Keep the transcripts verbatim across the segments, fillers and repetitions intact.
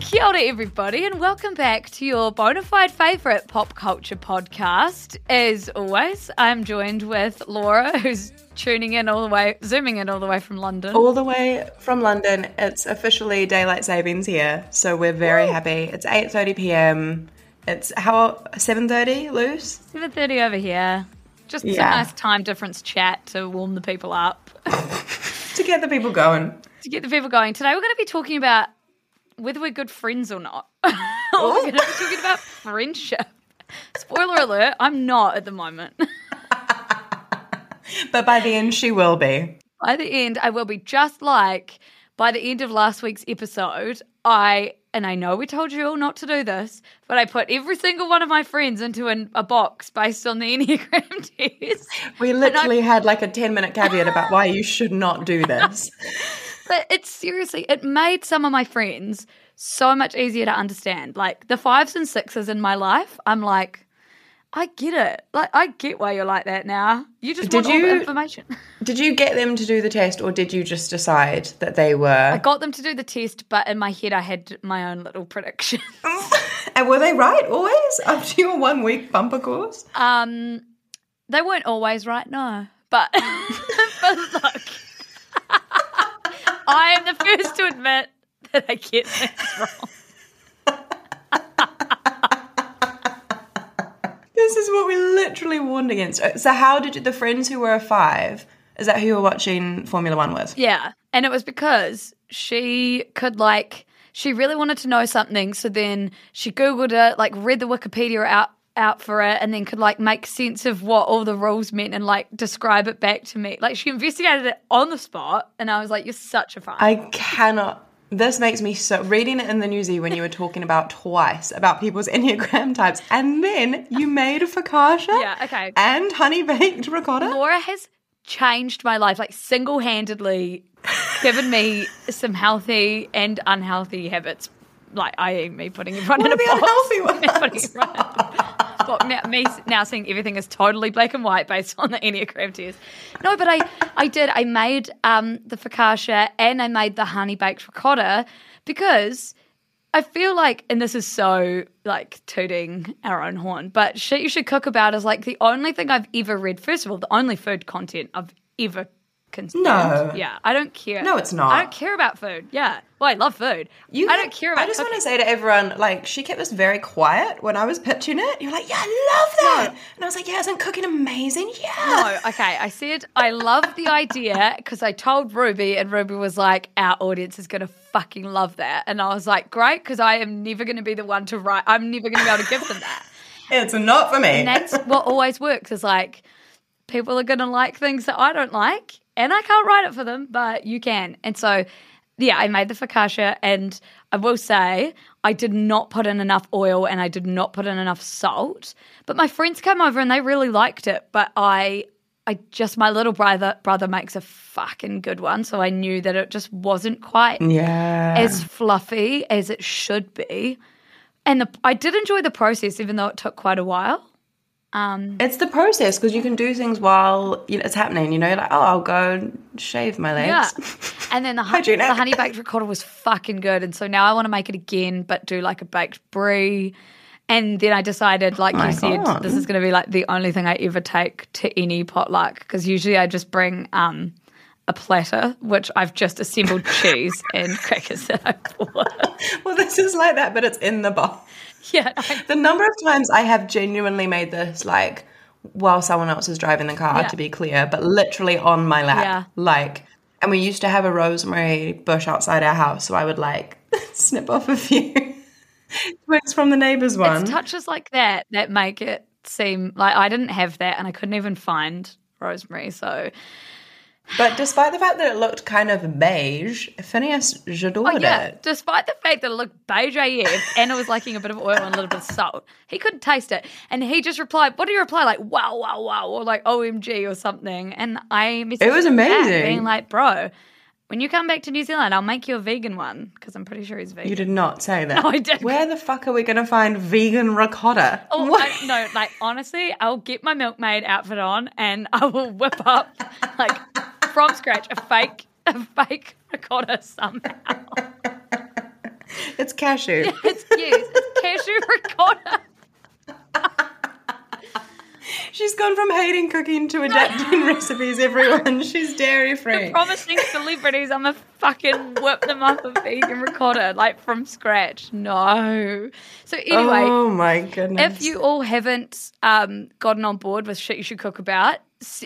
Kia ora, everybody, and welcome back to your bona fide favourite pop culture podcast. As always, I'm joined with Laura, who's tuning in all the way, zooming in all the way from London. All the way from London. It's officially daylight savings here, so we're very Woo. happy. It's eight thirty p m. It's how seven thirty, Luce? seven thirty over here. Just yeah. a nice time difference chat to warm the people up. To get the people going. To get the people going. Today we're going to be talking about whether we're good friends or not. We're going to be talking about friendship. Spoiler alert, I'm not at the moment. But by the end, she will be. By the end, I will be, just like by the end of last week's episode, I, and I know we told you all not to do this, but I put every single one of my friends into an, a box based on the Enneagram test. We literally had like a ten-minute caveat about why you should not do this. But it's seriously, it made some of my friends so much easier to understand. Like the fives and sixes in my life, I'm like, I get it. Like I get why you're like that now. You just did want you, all the information. Did you get them to do the test, or did you just decide that they were? I got them to do the test, but in my head I had my own little predictions. And were they right always after your one week bumper course? Um, they weren't always right, no. But, but look. I am the first to admit that I get things wrong. This is what we literally warned against. So how did you, the friends who were a five, is that who you were watching Formula One with? Yeah, and it was because she could like, she really wanted to know something, so then she Googled it, like read the Wikipedia out, out for it, and then could like make sense of what all the rules meant and like describe it back to me. Like she investigated it on the spot, and I was like, you're such a fan. I cannot. This makes me so, reading it in the newsie when you were talking about twice about people's Enneagram types, and then you made a focaccia yeah, okay. and honey-baked ricotta. Laura has changed my life, like single-handedly given me some healthy and unhealthy habits. Like, I, me putting everyone what in a box. Unhealthy ones? Well, now, me now seeing everything is totally black and white based on the Enneagram test. No, but I, I did. I made um, the focaccia and I made the honey-baked ricotta because I feel like, and this is so, like, tooting our own horn, but Shit You Should Cook About is, like, the only thing I've ever read. First of all, the only food content I've ever consumed. No. Yeah, I don't care. No, it's not. I don't care about food. Yeah. Well, I love food. You I don't care about I just cooking. Want to say to everyone, like, she kept us very quiet when I was pitching it. You're like, yeah, I love that. No. And I was like, yeah, isn't cooking amazing? Yeah. No, okay. I said I love the idea because I told Ruby, and Ruby was like, our audience is going to fucking love that. And I was like, great, because I am never going to be the one to write. I'm never going to be able to give them that. It's not for me. And that's what always works is, like, people are going to like things that I don't like, and I can't write it for them, but you can. And so, yeah, I made the focaccia, and I will say I did not put in enough oil and I did not put in enough salt. But my friends came over and they really liked it, but I I just, my little brother brother makes a fucking good one, so I knew that it just wasn't quite yeah. as fluffy as it should be. And the, I did enjoy the process, even though it took quite a while. Um, it's the process, because you can do things while you know, it's happening, you know, like, oh, I'll go shave my legs. Yeah. And then the, hun- the honey-baked ricotta was fucking good, and so now I want to make it again but do like a baked brie. And then I decided, like oh you said, God. this is going to be like the only thing I ever take to any potluck, because usually I just bring um, a platter, which I've just assembled cheese and crackers that I bought. Well, this is like that, but it's in the bowl. Yeah, I, the number of times I have genuinely made this, like, while someone else is driving the car, yeah. to be clear, but literally on my lap. Yeah. Like, and we used to have a rosemary bush outside our house, so I would, like, snip off a few twigs from the neighbour's one. It's touches like that that make it seem like I didn't have that, and I couldn't even find rosemary. So, but despite the fact that it looked kind of beige, Phineas adored oh, yeah. it. Despite the fact that it looked beige A F and it was lacking a bit of oil and a little bit of salt, he couldn't taste it. And he just replied, what did he reply? Like, wow, wow, wow, or like O M G or something. And I messaged it was amazing. Him back being like, bro, when you come back to New Zealand, I'll make you a vegan one, because I'm pretty sure he's vegan. You did not say that. No, I didn't. Where the fuck are we going to find vegan ricotta? Oh, I, no, like, honestly, I'll get my milkmaid outfit on and I will whip up, like, from scratch, a fake a fake ricotta somehow. It's cashew. Yeah, it's yes, it's cashew ricotta. She's gone from hating cooking to adapting recipes, everyone. She's dairy-free. You're promising celebrities I'm going to fucking whip them up a vegan ricotta, like, from scratch. No. So anyway. Oh, my goodness. If you all haven't um, gotten on board with shit you should cook about,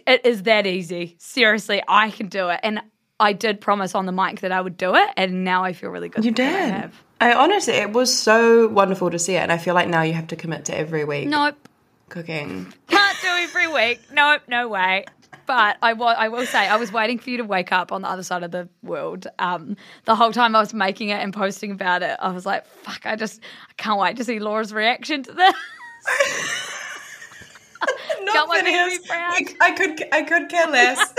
it is that easy. Seriously, I can do it. And I did promise on the mic that I would do it, and now I feel really good. You did. I have. I honestly, it was so wonderful to see it, and I feel like now you have to commit to every week. Nope. Cooking. Can't do every week. Nope, no way. But I, wa- I will say, I was waiting for you to wake up on the other side of the world. Um, the whole time I was making it and posting about it, I was like, fuck, I just I can't wait to see Laura's reaction to this. Not that is, I, I, could, I could care less.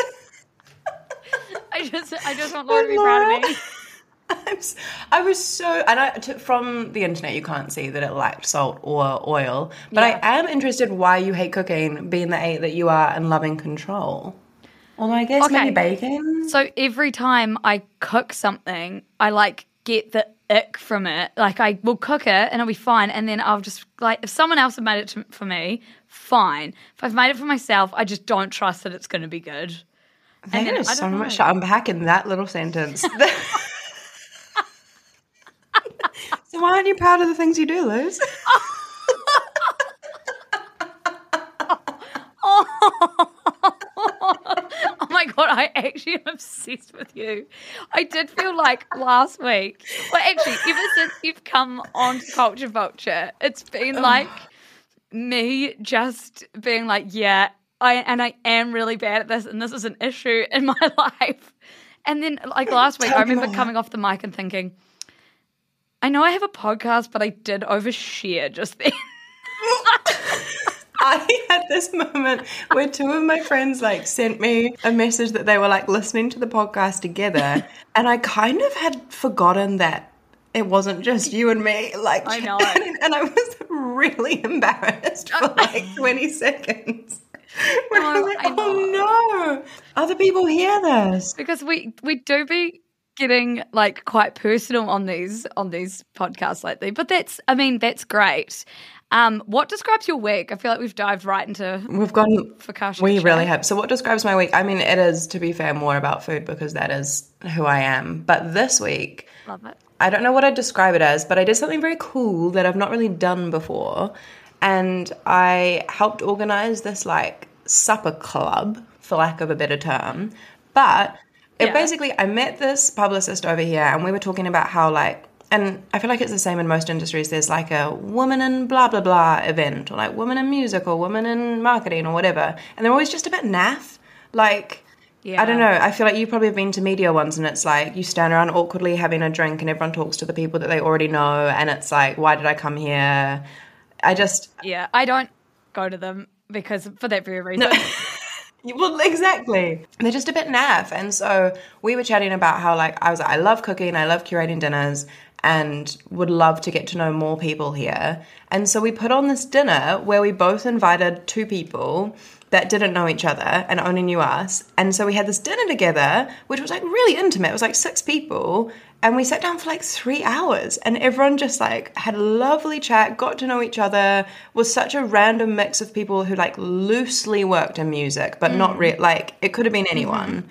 I just I just want Laura to be Laura. proud of me. I'm so, I was so, and I, t- from the internet you can't see that it lacked salt or oil, but yeah. I am interested why you hate cooking, being the eight that you are and loving control. Although I guess okay. maybe baking. So every time I cook something, I like get the ick from it. Like I will cook it and it'll be fine, and then I'll just, like, if someone else had made it to, for me, fine. If I've made it for myself, I just don't trust that it's going to be good. And there is so much to unpack in that little sentence. So why aren't you proud of the things you do, Luce? oh, oh, oh, oh my God, I actually am obsessed with you. I did feel like last week, well, actually, ever since you've come on to Culture Vulture, it's been like me just being like, yeah, I and I am really bad at this, and this is an issue in my life. And then, like, last week, I remember coming off the mic and thinking, I know I have a podcast, but I did overshare just then. I had this moment where two of my friends, like, sent me a message that they were, like, listening to the podcast together, and I kind of had forgotten that it wasn't just you and me. Like, I know. And, and I was really embarrassed for, like, twenty seconds. When no, I was like, I oh, no, other people hear this. Because we, we do be... getting like quite personal on these on these podcasts lately, but that's I mean that's great. Um, what describes your week? I feel like we've dived right into we've gone Fakashi. We really have. So what describes my week? I mean, it is, to be fair, more about food because that is who I am. But this week, love it. I don't know what I'd describe it as, but I did something very cool that I've not really done before, and I helped organise this like supper club, for lack of a better term, but. It yeah. basically, I met this publicist over here and we were talking about how, like, and I feel like it's the same in most industries. There's like a woman in blah, blah, blah event, or like woman in music or woman in marketing or whatever. And they're always just a bit naff. Like, yeah. I don't know. I feel like you probably have been to media ones and it's like you stand around awkwardly having a drink and everyone talks to the people that they already know. And it's like, why did I come here? I just. Yeah, I don't go to them because for that very reason. No. Well, exactly. They're just a bit naff. And so we were chatting about how, like, I was like, I love cooking, I love curating dinners, and would love to get to know more people here. And so we put on this dinner where we both invited two people that didn't know each other and only knew us. And so we had this dinner together, which was, like, really intimate. It was, like, six people. And we sat down for, like, three hours. And everyone just, like, had a lovely chat, got to know each other, was such a random mix of people who, like, loosely worked in music, but mm. not really, like, it could have been anyone.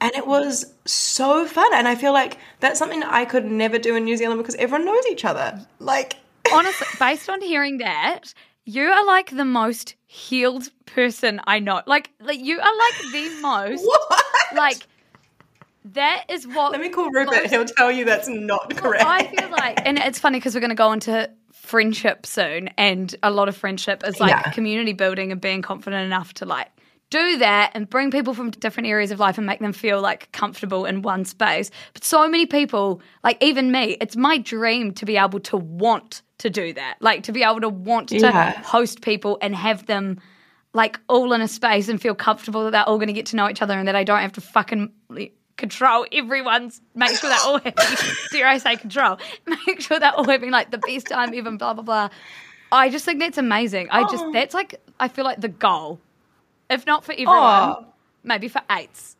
And it was so fun. And I feel like that's something that I could never do in New Zealand because everyone knows each other. Like. Honestly, based on hearing that, you are, like, the most healed person I know. Like, like you are, like, the most. What? Like. That is what... Let me call Rupert. Most, He'll tell you that's not correct. I feel like... And it's funny because we're going to go into friendship soon, and a lot of friendship is like yeah. community building and being confident enough to like do that and bring people from different areas of life and make them feel like comfortable in one space. But so many people, like even me, it's my dream to be able to want to do that, like to be able to want yeah. to host people and have them like all in a space and feel comfortable that they're all going to get to know each other and that I don't have to fucking control everyone's, make sure they're all having, dare I say control, make sure they're all having like the best time ever, blah, blah, blah. I just think that's amazing. I just, oh. that's like, I feel like the goal. If not for everyone, oh. maybe for eights.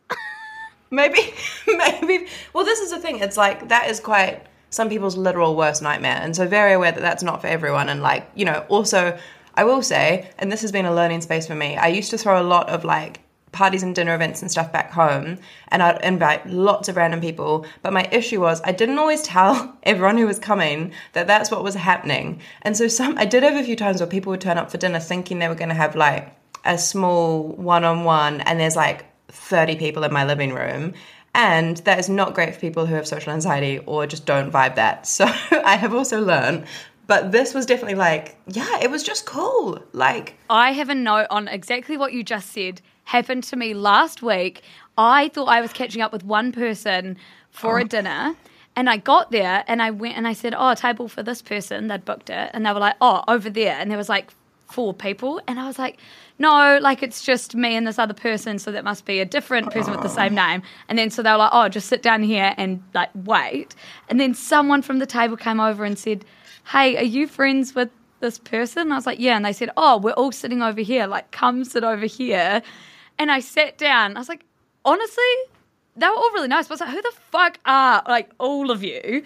maybe, maybe. Well, this is the thing. It's like that is quite some people's literal worst nightmare. And so very aware that that's not for everyone. And like, you know, also I will say, and this has been a learning space for me, I used to throw a lot of like parties and dinner events and stuff back home, and I'd invite lots of random people, but my issue was I didn't always tell everyone who was coming that that's what was happening. And so some I did have a few times where people would turn up for dinner thinking they were going to have like a small one-on-one, and there's like thirty people in my living room, and that is not great for people who have social anxiety or just don't vibe that. So I have also learned, but this was definitely like, yeah, it was just cool. Like, I have a note on exactly what you just said. Happened to me last week. I thought I was catching up with one person for oh. a dinner, and I got there and I went and I said, oh, table for this person. They'd booked it, and they were like, oh, over there. And there was like four people, and I was like, no, like it's just me and this other person, so that must be a different person with the same name. And then so they were like, oh, just sit down here and like wait. And then someone from the table came over and said, hey, are you friends with this person? And I was like, yeah. And they said, oh, we're all sitting over here, like come sit over here. And I sat down. I was like, honestly, they were all really nice, but I was like, who the fuck are, like, all of you?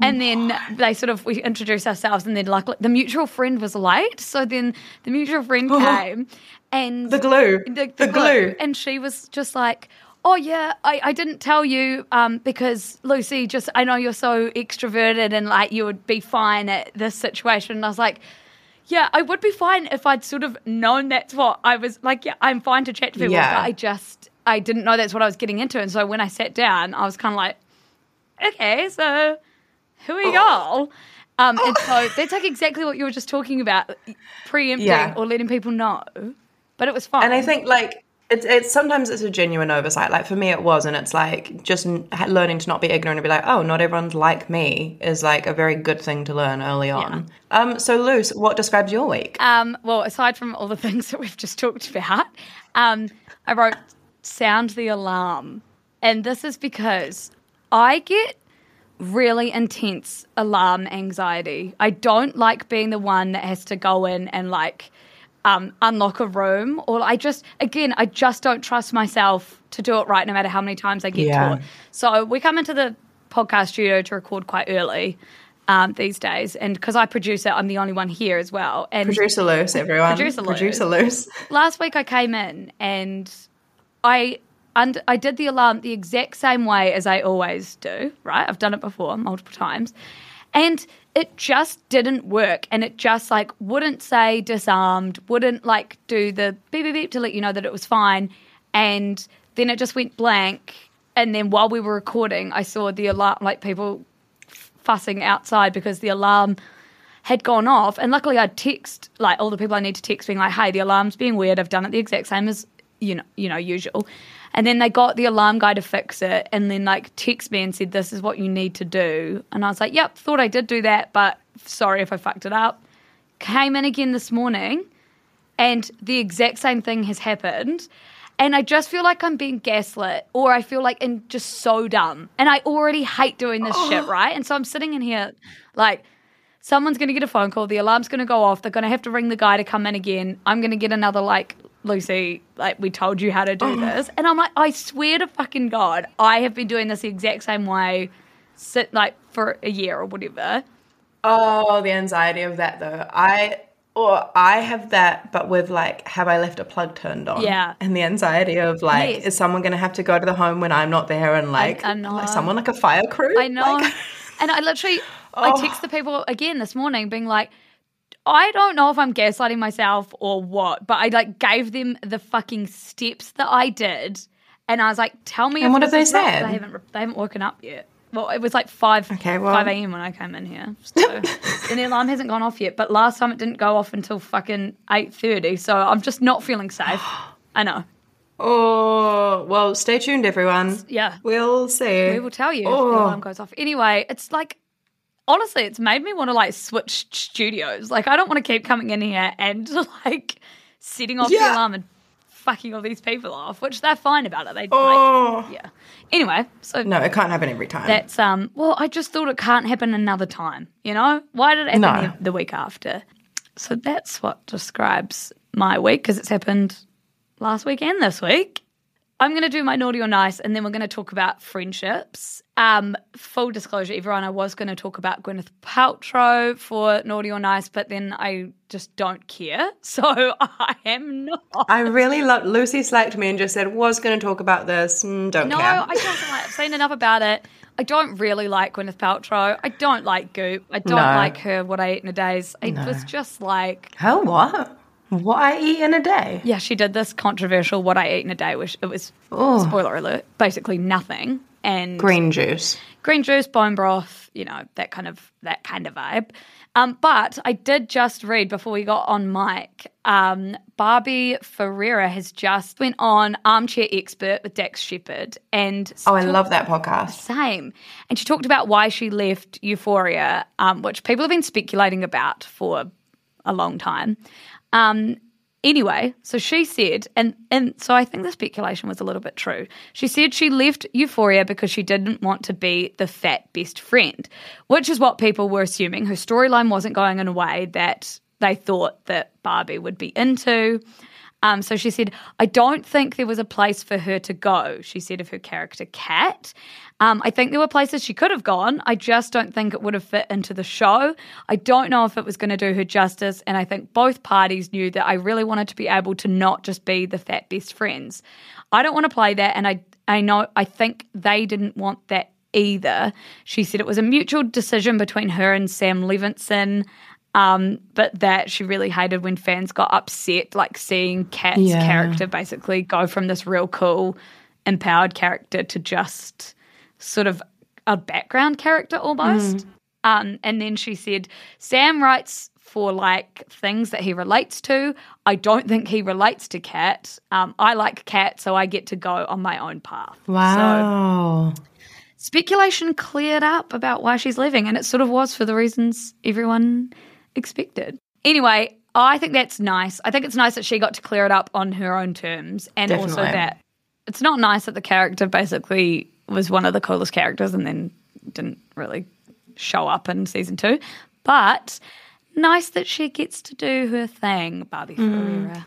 And then they sort of, we introduced ourselves, and then, like, the mutual friend was late. So then the mutual friend came. and The glue. The, the, the glue. glue. And she was just like, oh, yeah, I, I didn't tell you um, because, Lucy, just I know you're so extroverted and, like, you would be fine at this situation. And I was like, yeah, I would be fine if I'd sort of known that's what I was, like, yeah, I'm fine to chat to people, yeah. but I just... I didn't know that's what I was getting into. And so when I sat down, I was kind of like, okay, so who are y'all? Um, and so that's like exactly what you were just talking about, preempting yeah. or letting people know. But it was fun. And I think like it's, it's sometimes it's a genuine oversight. Like for me it was, and it's like just learning to not be ignorant and be like, oh, not everyone's like me is like a very good thing to learn early on. Yeah. Um, so Luce, what describes your week? Um, well, aside from all the things that we've just talked about, um, I wrote... sound the alarm. And this is because I get really intense alarm anxiety. I don't like being the one that has to go in and like um, unlock a room, or I just, again, I just don't trust myself to do it right no matter how many times I get yeah. to it. So we come into the podcast studio to record quite early um, these days, and because I produce it, I'm the only one here as well. And Producer Luce, everyone. Producer Luce. Producer Luce. Last week I came in and... I und- I did the alarm the exact same way as I always do, right? I've done it before multiple times. And it just didn't work. And it just, like, wouldn't say disarmed, wouldn't, like, do the beep, beep, beep to let you know that it was fine. And then it just went blank. And then while we were recording, I saw the alarm, like, people fussing outside because the alarm had gone off. And luckily I'd text, like, all the people I need to text being like, hey, the alarm's being weird. I've done it the exact same as... you know, you know, usual. And then they got the alarm guy to fix it and then, like, text me and said, this is what you need to do. And I was like, yep, thought I did do that, but sorry if I fucked it up. Came in again this morning and the exact same thing has happened. And I just feel like I'm being gaslit, or I feel like I'm just so dumb. And I already hate doing this oh. shit, right? And so I'm sitting in here like... someone's going to get a phone call, the alarm's going to go off, they're going to have to ring the guy to come in again, I'm going to get another, like, Lucy, like, we told you how to do oh. this. And I'm like, I swear to fucking God, I have been doing this the exact same way, sit like, for a year or whatever. Oh, the anxiety of that, though. I... Or I have that, but with, like, have I left a plug turned on? Yeah. And the anxiety of, like, yes. is someone going to have to go to the home when I'm not there and, like, I, I know. like someone like a fire crew? I know. Like, and I literally, oh. I text the people again this morning being like, I don't know if I'm gaslighting myself or what, but I, like, gave them the fucking steps that I did. And I was like, tell me and if what have they said? They haven't, they haven't woken up yet. Well, it was like five okay, well, five a.m. when I came in here. So and the alarm hasn't gone off yet. But last time it didn't go off until fucking eight thirty. So I'm just not feeling safe. I know. Oh, well, stay tuned, everyone. Yeah. We'll see. We will tell you oh. if the alarm goes off. Anyway, it's like, honestly, it's made me want to, like, switch studios. Like, I don't want to keep coming in here and, like, setting off yeah. the alarm and fucking all these people off, which they're fine about it. They oh. like, yeah. Anyway, so no, it can't happen every time. That's um. Well, I just thought it can't happen another time. You know, why did it happen no. the week after? So that's what describes my week, because it's happened last week and this week. I'm going to do my naughty or nice, and then we're going to talk about friendships. Um, full disclosure, everyone, I was going to talk about Gwyneth Paltrow for naughty or nice, but then I just don't care, so I am not. I really love. Lucy slacked me and just said, was going to talk about this, mm, don't no, care. No, I don't like it. I've seen enough about it. I don't really like Gwyneth Paltrow. I don't like Goop. I don't no. like her, What I Eat in a Days. It no. was just like... Her what? What I Eat in a Day? Yeah, she did this controversial What I Eat in a Day, which it was, oh. spoiler alert, basically nothing. And green juice. Green juice, bone broth, you know, that kind of that kind of vibe. Um, but I did just read before we got on mic, um, Barbie Ferreira has just went on Armchair Expert with Dax Shepard. And oh, I love that podcast. Same. And she talked about why she left Euphoria, um, which people have been speculating about for a long time. Um, anyway, so she said, and, and so I think the speculation was a little bit true. She said she left Euphoria because she didn't want to be the fat best friend, which is what people were assuming. Her storyline wasn't going in a way that they thought that Barbie would be into. Um, so she said, I don't think there was a place for her to go, she said of her character Kat. Um, I think there were places she could have gone. I just don't think it would have fit into the show. I don't know if it was going to do her justice, and I think both parties knew that I really wanted to be able to not just be the fat best friends. I don't want to play that, and I, I know I think they didn't want that either. She said it was a mutual decision between her and Sam Levinson. Um, but that she really hated when fans got upset, like seeing Kat's yeah. character basically go from this real cool, empowered character to just sort of a background character almost. Mm. Um, and then she said, Sam writes for like things that he relates to. I don't think he relates to Kat. Um, I like Kat, so I get to go on my own path. Wow. So, speculation cleared up about why she's leaving, and it sort of was for the reasons everyone expected. Anyway, I think that's nice. I think it's nice that she got to clear it up on her own terms, and Definitely. also that it's not nice that the character basically was one of the coolest characters and then didn't really show up in season two, but nice that she gets to do her thing, Barbie mm. Ferreira.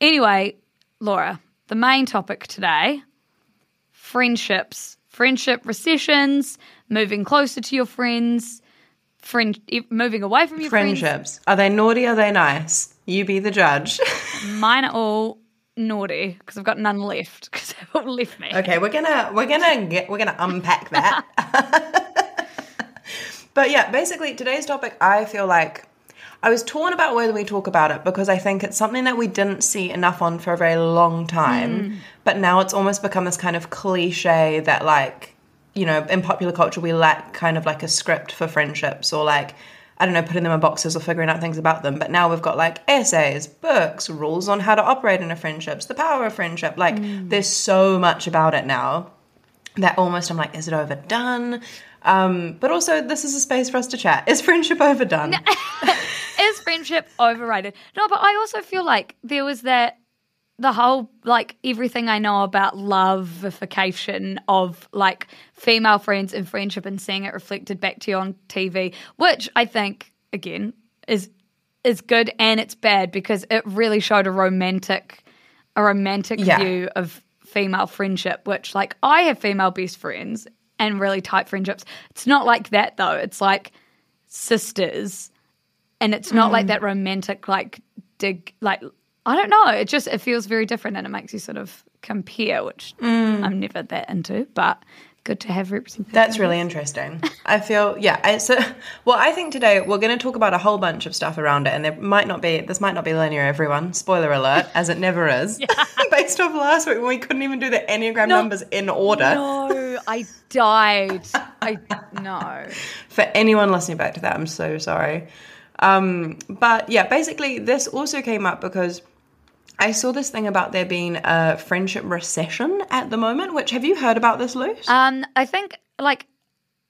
Anyway, Laura, the main topic today, friendships, friendship recessions, moving closer to your friends, friend, moving away from your friendships. friends. Friendships. Are they naughty? Are they nice? You be the judge. Mine are all naughty because I've got none left because they've all left me. Okay, we're gonna we're gonna get, we're gonna unpack that. But yeah, basically today's topic, I feel like. I was torn about whether we talk about it because I think it's something that we didn't see enough on for a very long time, mm. but now it's almost become this kind of cliche that, like, you know, in popular culture we lack kind of like a script for friendships or, like, I don't know, putting them in boxes or figuring out things about them. But now we've got, like, essays, books, rules on how to operate in a friendship, the power of friendship. Like, mm. there's so much about it now that almost I'm like, is it overdone? Um, but also, this is a space for us to chat. Is friendship overdone? No. Is friendship overrated? No, but I also feel like there was that, the whole, like, everything I know about loveification of, like, female friends and friendship and seeing it reflected back to you on T V, which I think, again, is is good and it's bad because it really showed a romantic a romantic yeah. view of female friendship, which, like, I have female best friends and really tight friendships. It's not like that, though. It's like sisters, and it's not mm. like that romantic, like, dig, like, I don't know. It just, it feels very different, and it makes you sort of compare, which mm. I'm never that into, but good to have representation. That's really interesting. I feel, yeah. I, so, well, I think today we're going to talk about a whole bunch of stuff around it, and there might not be, this might not be linear, everyone. Spoiler alert, as it never is. Yeah. Based off last week when we couldn't even do the Enneagram no, numbers in order. No, I died. I, no. For anyone listening back to that, I'm so sorry. Um, but yeah, basically this also came up because I saw this thing about there being a friendship recession at the moment, which, have you heard about this, Luce? Um, I think, like,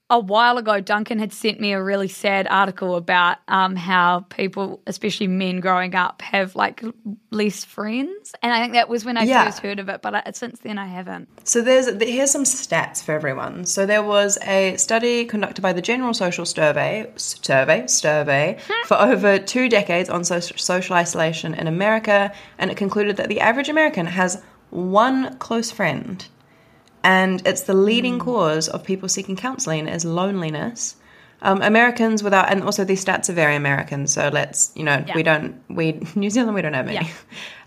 a while ago, Duncan had sent me a really sad article about um, how people, especially men growing up, have, like, less friends. And I think that was when I yeah. first heard of it, but I, since then I haven't. So there's here's some stats for everyone. So there was a study conducted by the General Social Survey survey, survey for over two decades on so- social isolation in America, and it concluded that the average American has one close friend. And it's the leading cause of people seeking counselling is loneliness. Um, Americans without, and also these stats are very American, so let's, you know, yeah. we don't, we, New Zealand, we don't have many. Yeah.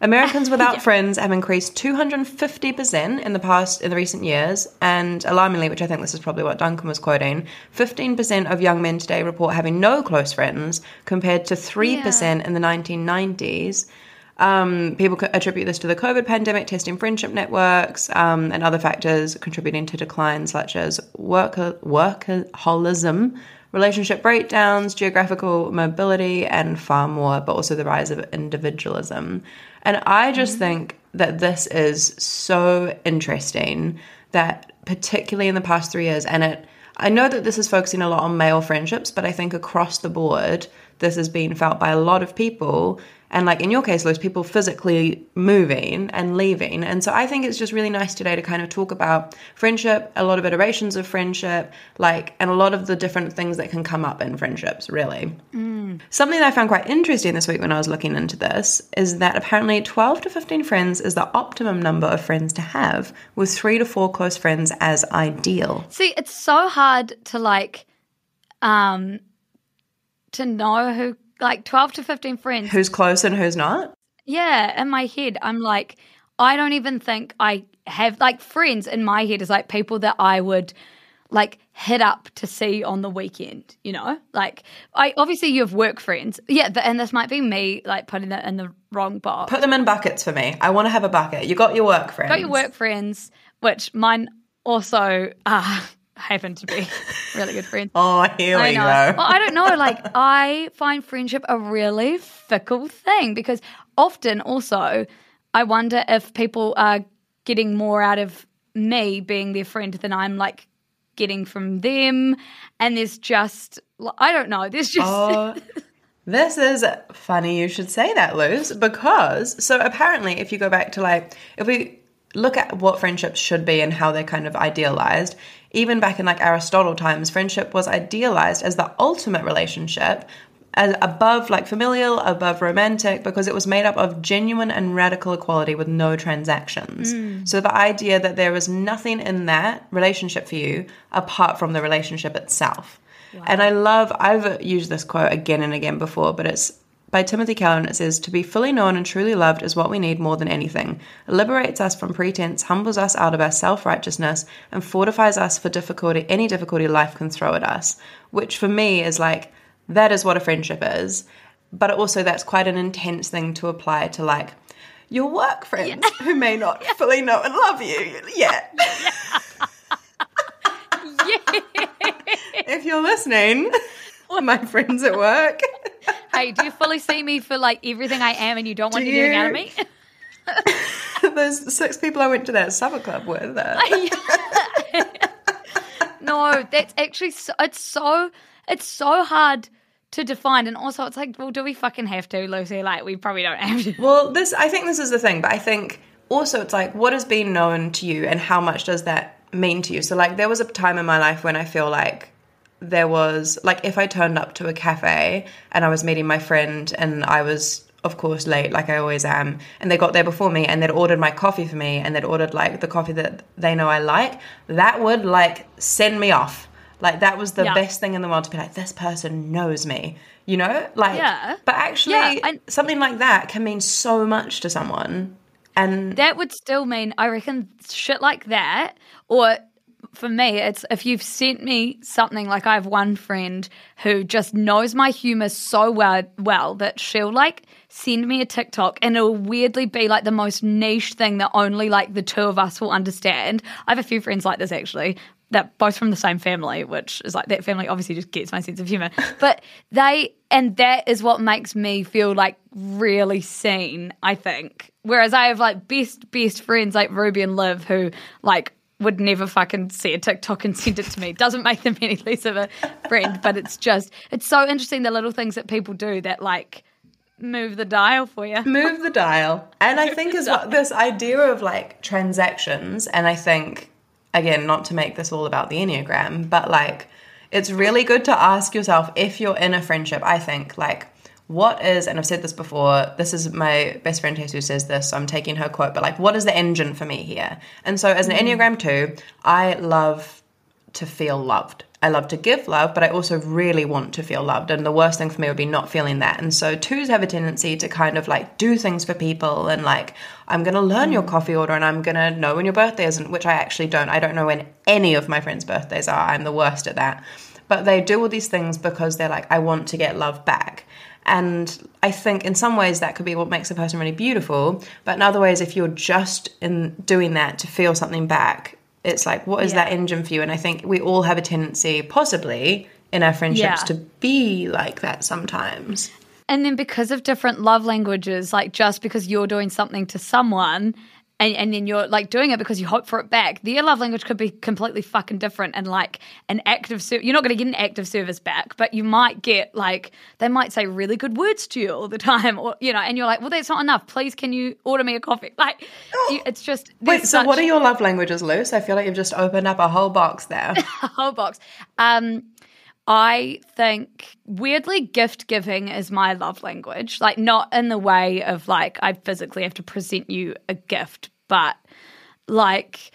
Americans without yeah. friends have increased two hundred fifty percent in the past, in the recent years, and alarmingly, which I think this is probably what Duncan was quoting, fifteen percent of young men today report having no close friends compared to three percent yeah. in the nineteen nineties. Um, people attribute this to the COVID pandemic, testing friendship networks, um, and other factors contributing to declines such as work, workaholism, relationship breakdowns, geographical mobility, and far more, but also the rise of individualism. And I just mm-hmm. think that this is so interesting that particularly in the past three years, and it, I know that this is focusing a lot on male friendships, but I think across the board, this is being felt by a lot of people. And like in your case, Luce, people physically moving and leaving. And so I think it's just really nice today to kind of talk about friendship, a lot of iterations of friendship, like, and a lot of the different things that can come up in friendships, really. Mm. Something that I found quite interesting this week when I was looking into this is that apparently twelve to fifteen friends is the optimum number of friends to have, with three to four close friends as ideal. See, it's so hard to like, um, to know who, like, twelve to fifteen friends. Who's close and who's not? Yeah, in my head, I'm like, I don't even think I have, like, friends in my head is, like, people that I would, like, hit up to see on the weekend, you know? Like, I obviously you have work friends. Yeah, but, and this might be me, like, putting that in the wrong box. Put them in buckets for me. I want to have a bucket. You got your work friends. Got your work friends, which mine also are... happen to be really good friends. Oh, here we I know. go. I don't know. Like, I find friendship a really fickle thing because often also I wonder if people are getting more out of me being their friend than I'm, like, getting from them. And there's just, I don't know. There's just... Oh. This is funny you should say that, Luz, because, so apparently if you go back to, like, if we look at what friendships should be and how they're kind of idealized, even back in like Aristotle times, friendship was idealized as the ultimate relationship, as above like familial, above romantic, because it was made up of genuine and radical equality with no transactions. Mm. So the idea that there was nothing in that relationship for you apart from the relationship itself. Wow. And I love, I've used this quote again and again before, but it's by Timothy Keller, and it says, "To be fully known and truly loved is what we need more than anything. It liberates us from pretense, humbles us out of our self-righteousness, and fortifies us for difficulty, any difficulty life can throw at us." Which for me is like, that is what a friendship is. But also that's quite an intense thing to apply to like your work friends yeah. who may not yeah. fully know and love you yet. Yeah. yeah. If you're listening, my friends at work... Hey, do you fully see me for, like, everything I am and you don't want do anything you... out of me? Those six people I went to that summer club with. Uh... No, that's actually so, – it's so it's so hard to define. And also it's like, well, do we fucking have to, Lucy? Like, we probably don't have to. Well, this I think this is the thing, but I think also it's like what is being known to you and how much does that mean to you? So, like, there was a time in my life when I feel like – there was, like, if I turned up to a cafe and I was meeting my friend and I was of course, late, like I always am. And they got there before me, and they'd ordered my coffee for me, and they'd ordered, like, the coffee that they know I like. That would, like, send me off. Like, that was the yeah. best thing in the world, to be like, this person knows me, you know? Like, yeah. But actually, yeah, I, something like that can mean so much to someone. And that would still mean, I reckon, shit like that, or... For me, it's if you've sent me something, like I have one friend who just knows my humour so well, well that she'll like send me a TikTok and it'll weirdly be like the most niche thing that only like the two of us will understand. I have a few friends like this actually, that both from the same family, which is like that family obviously just gets my sense of humour. But they, and that is what makes me feel like really seen, I think. Whereas I have like best, best friends like Ruby and Liv who like, would never fucking see a TikTok and send it to me. Doesn't make them any less of a friend, but it's just, it's so interesting the little things that people do that like move the dial for you. Move the dial. And I think is what this idea of like transactions, and I think, again, not to make this all about the Enneagram, but like it's really good to ask yourself if you're in a friendship, I think, like what is, and I've said this before, this is my best friend who says this, so I'm taking her quote, but like, what is the engine for me here? And so as an Enneagram two, I love to feel loved. I love to give love, but I also really want to feel loved. And the worst thing for me would be not feeling that. And so twos have a tendency to kind of like do things for people and like, I'm going to learn your coffee order and I'm going to know when your birthday is, which I actually don't. I don't know when any of my friends' birthdays are. I'm the worst at that. But they do all these things because they're like, I want to get love back. And I think in some ways that could be what makes a person really beautiful. But in other ways, if you're just in doing that to feel something back, it's like, what is yeah. that engine for you? And I think we all have a tendency, possibly, in our friendships yeah. to be like that sometimes. And then because of different love languages, like just because you're doing something to someone and, and then you're like doing it because you hope for it back, their love language could be completely fucking different. And like an active service, you're not going to get an active service back, but you might get like, they might say really good words to you all the time, or, you know, and you're like, well, that's not enough. Please, can you order me a coffee? Like, you, it's just. Wait, so such- what are your love languages, Luce? I feel like you've just opened up a whole box there. A whole box. Um, I think weirdly gift giving is my love language, like not in the way of like I physically have to present you a gift, but like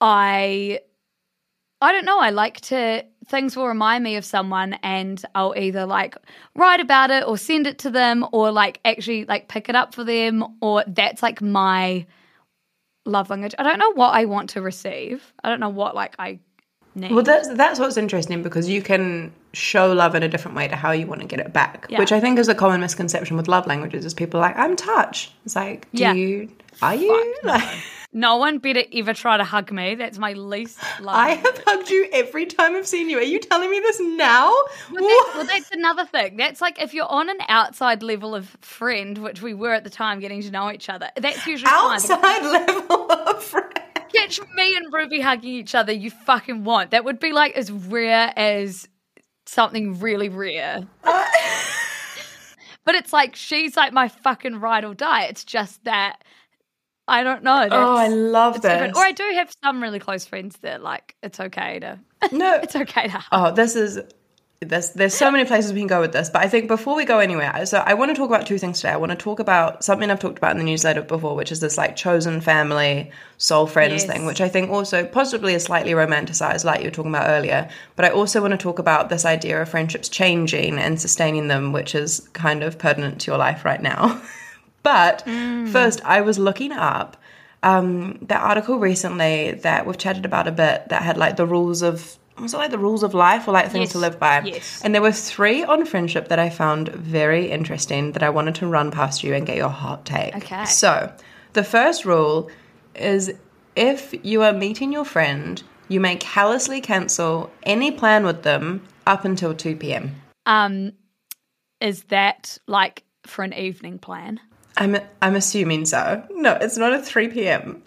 I I don't know, I like to, things will remind me of someone and I'll either like write about it or send it to them or like actually like pick it up for them, or that's like my love language. I don't know what I want to receive. I don't know what like I need. Well, that's that's what's interesting, because you can show love in a different way to how you want to get it back, yeah. which I think is a common misconception with love languages, is people are like, I'm touch. It's like, do yeah. you, are you? Like, no. no one better ever try to hug me. That's my least love I language. Have hugged you every time I've seen you. Are you telling me this now? Well that's, well, that's another thing. That's like if you're on an outside level of friend, which we were at the time getting to know each other, that's usually outside fine. Level of friend. Catch me and Ruby hugging each other, you fucking won't. That would be like as rare as something really rare. Uh, but it's like she's like my fucking ride or die. It's just that I don't know. That's, oh, I love that. Or I do have some really close friends that like it's okay to. No, it's okay to. Oh, this is. There's, there's so many places we can go with this, but I think before we go anywhere, so I want to talk about two things today. I want to talk about something I've talked about in the newsletter before, which is this like chosen family, soul friends yes. thing, which I think also possibly is slightly romanticized, like you were talking about earlier. But I also want to talk about this idea of friendships changing and sustaining them, which is kind of pertinent to your life right now. But mm. first, I was looking up um, that article recently that we've chatted about a bit that had like the rules of was it like the rules of life or like things yes. to live by? Yes. And there were three on friendship that I found very interesting that I wanted to run past you and get your hot take. Okay. So the first rule is if you are meeting your friend, you may callously cancel any plan with them up until two p.m. Um, is that like for an evening plan? I'm I'm assuming so. No, it's not at three p.m.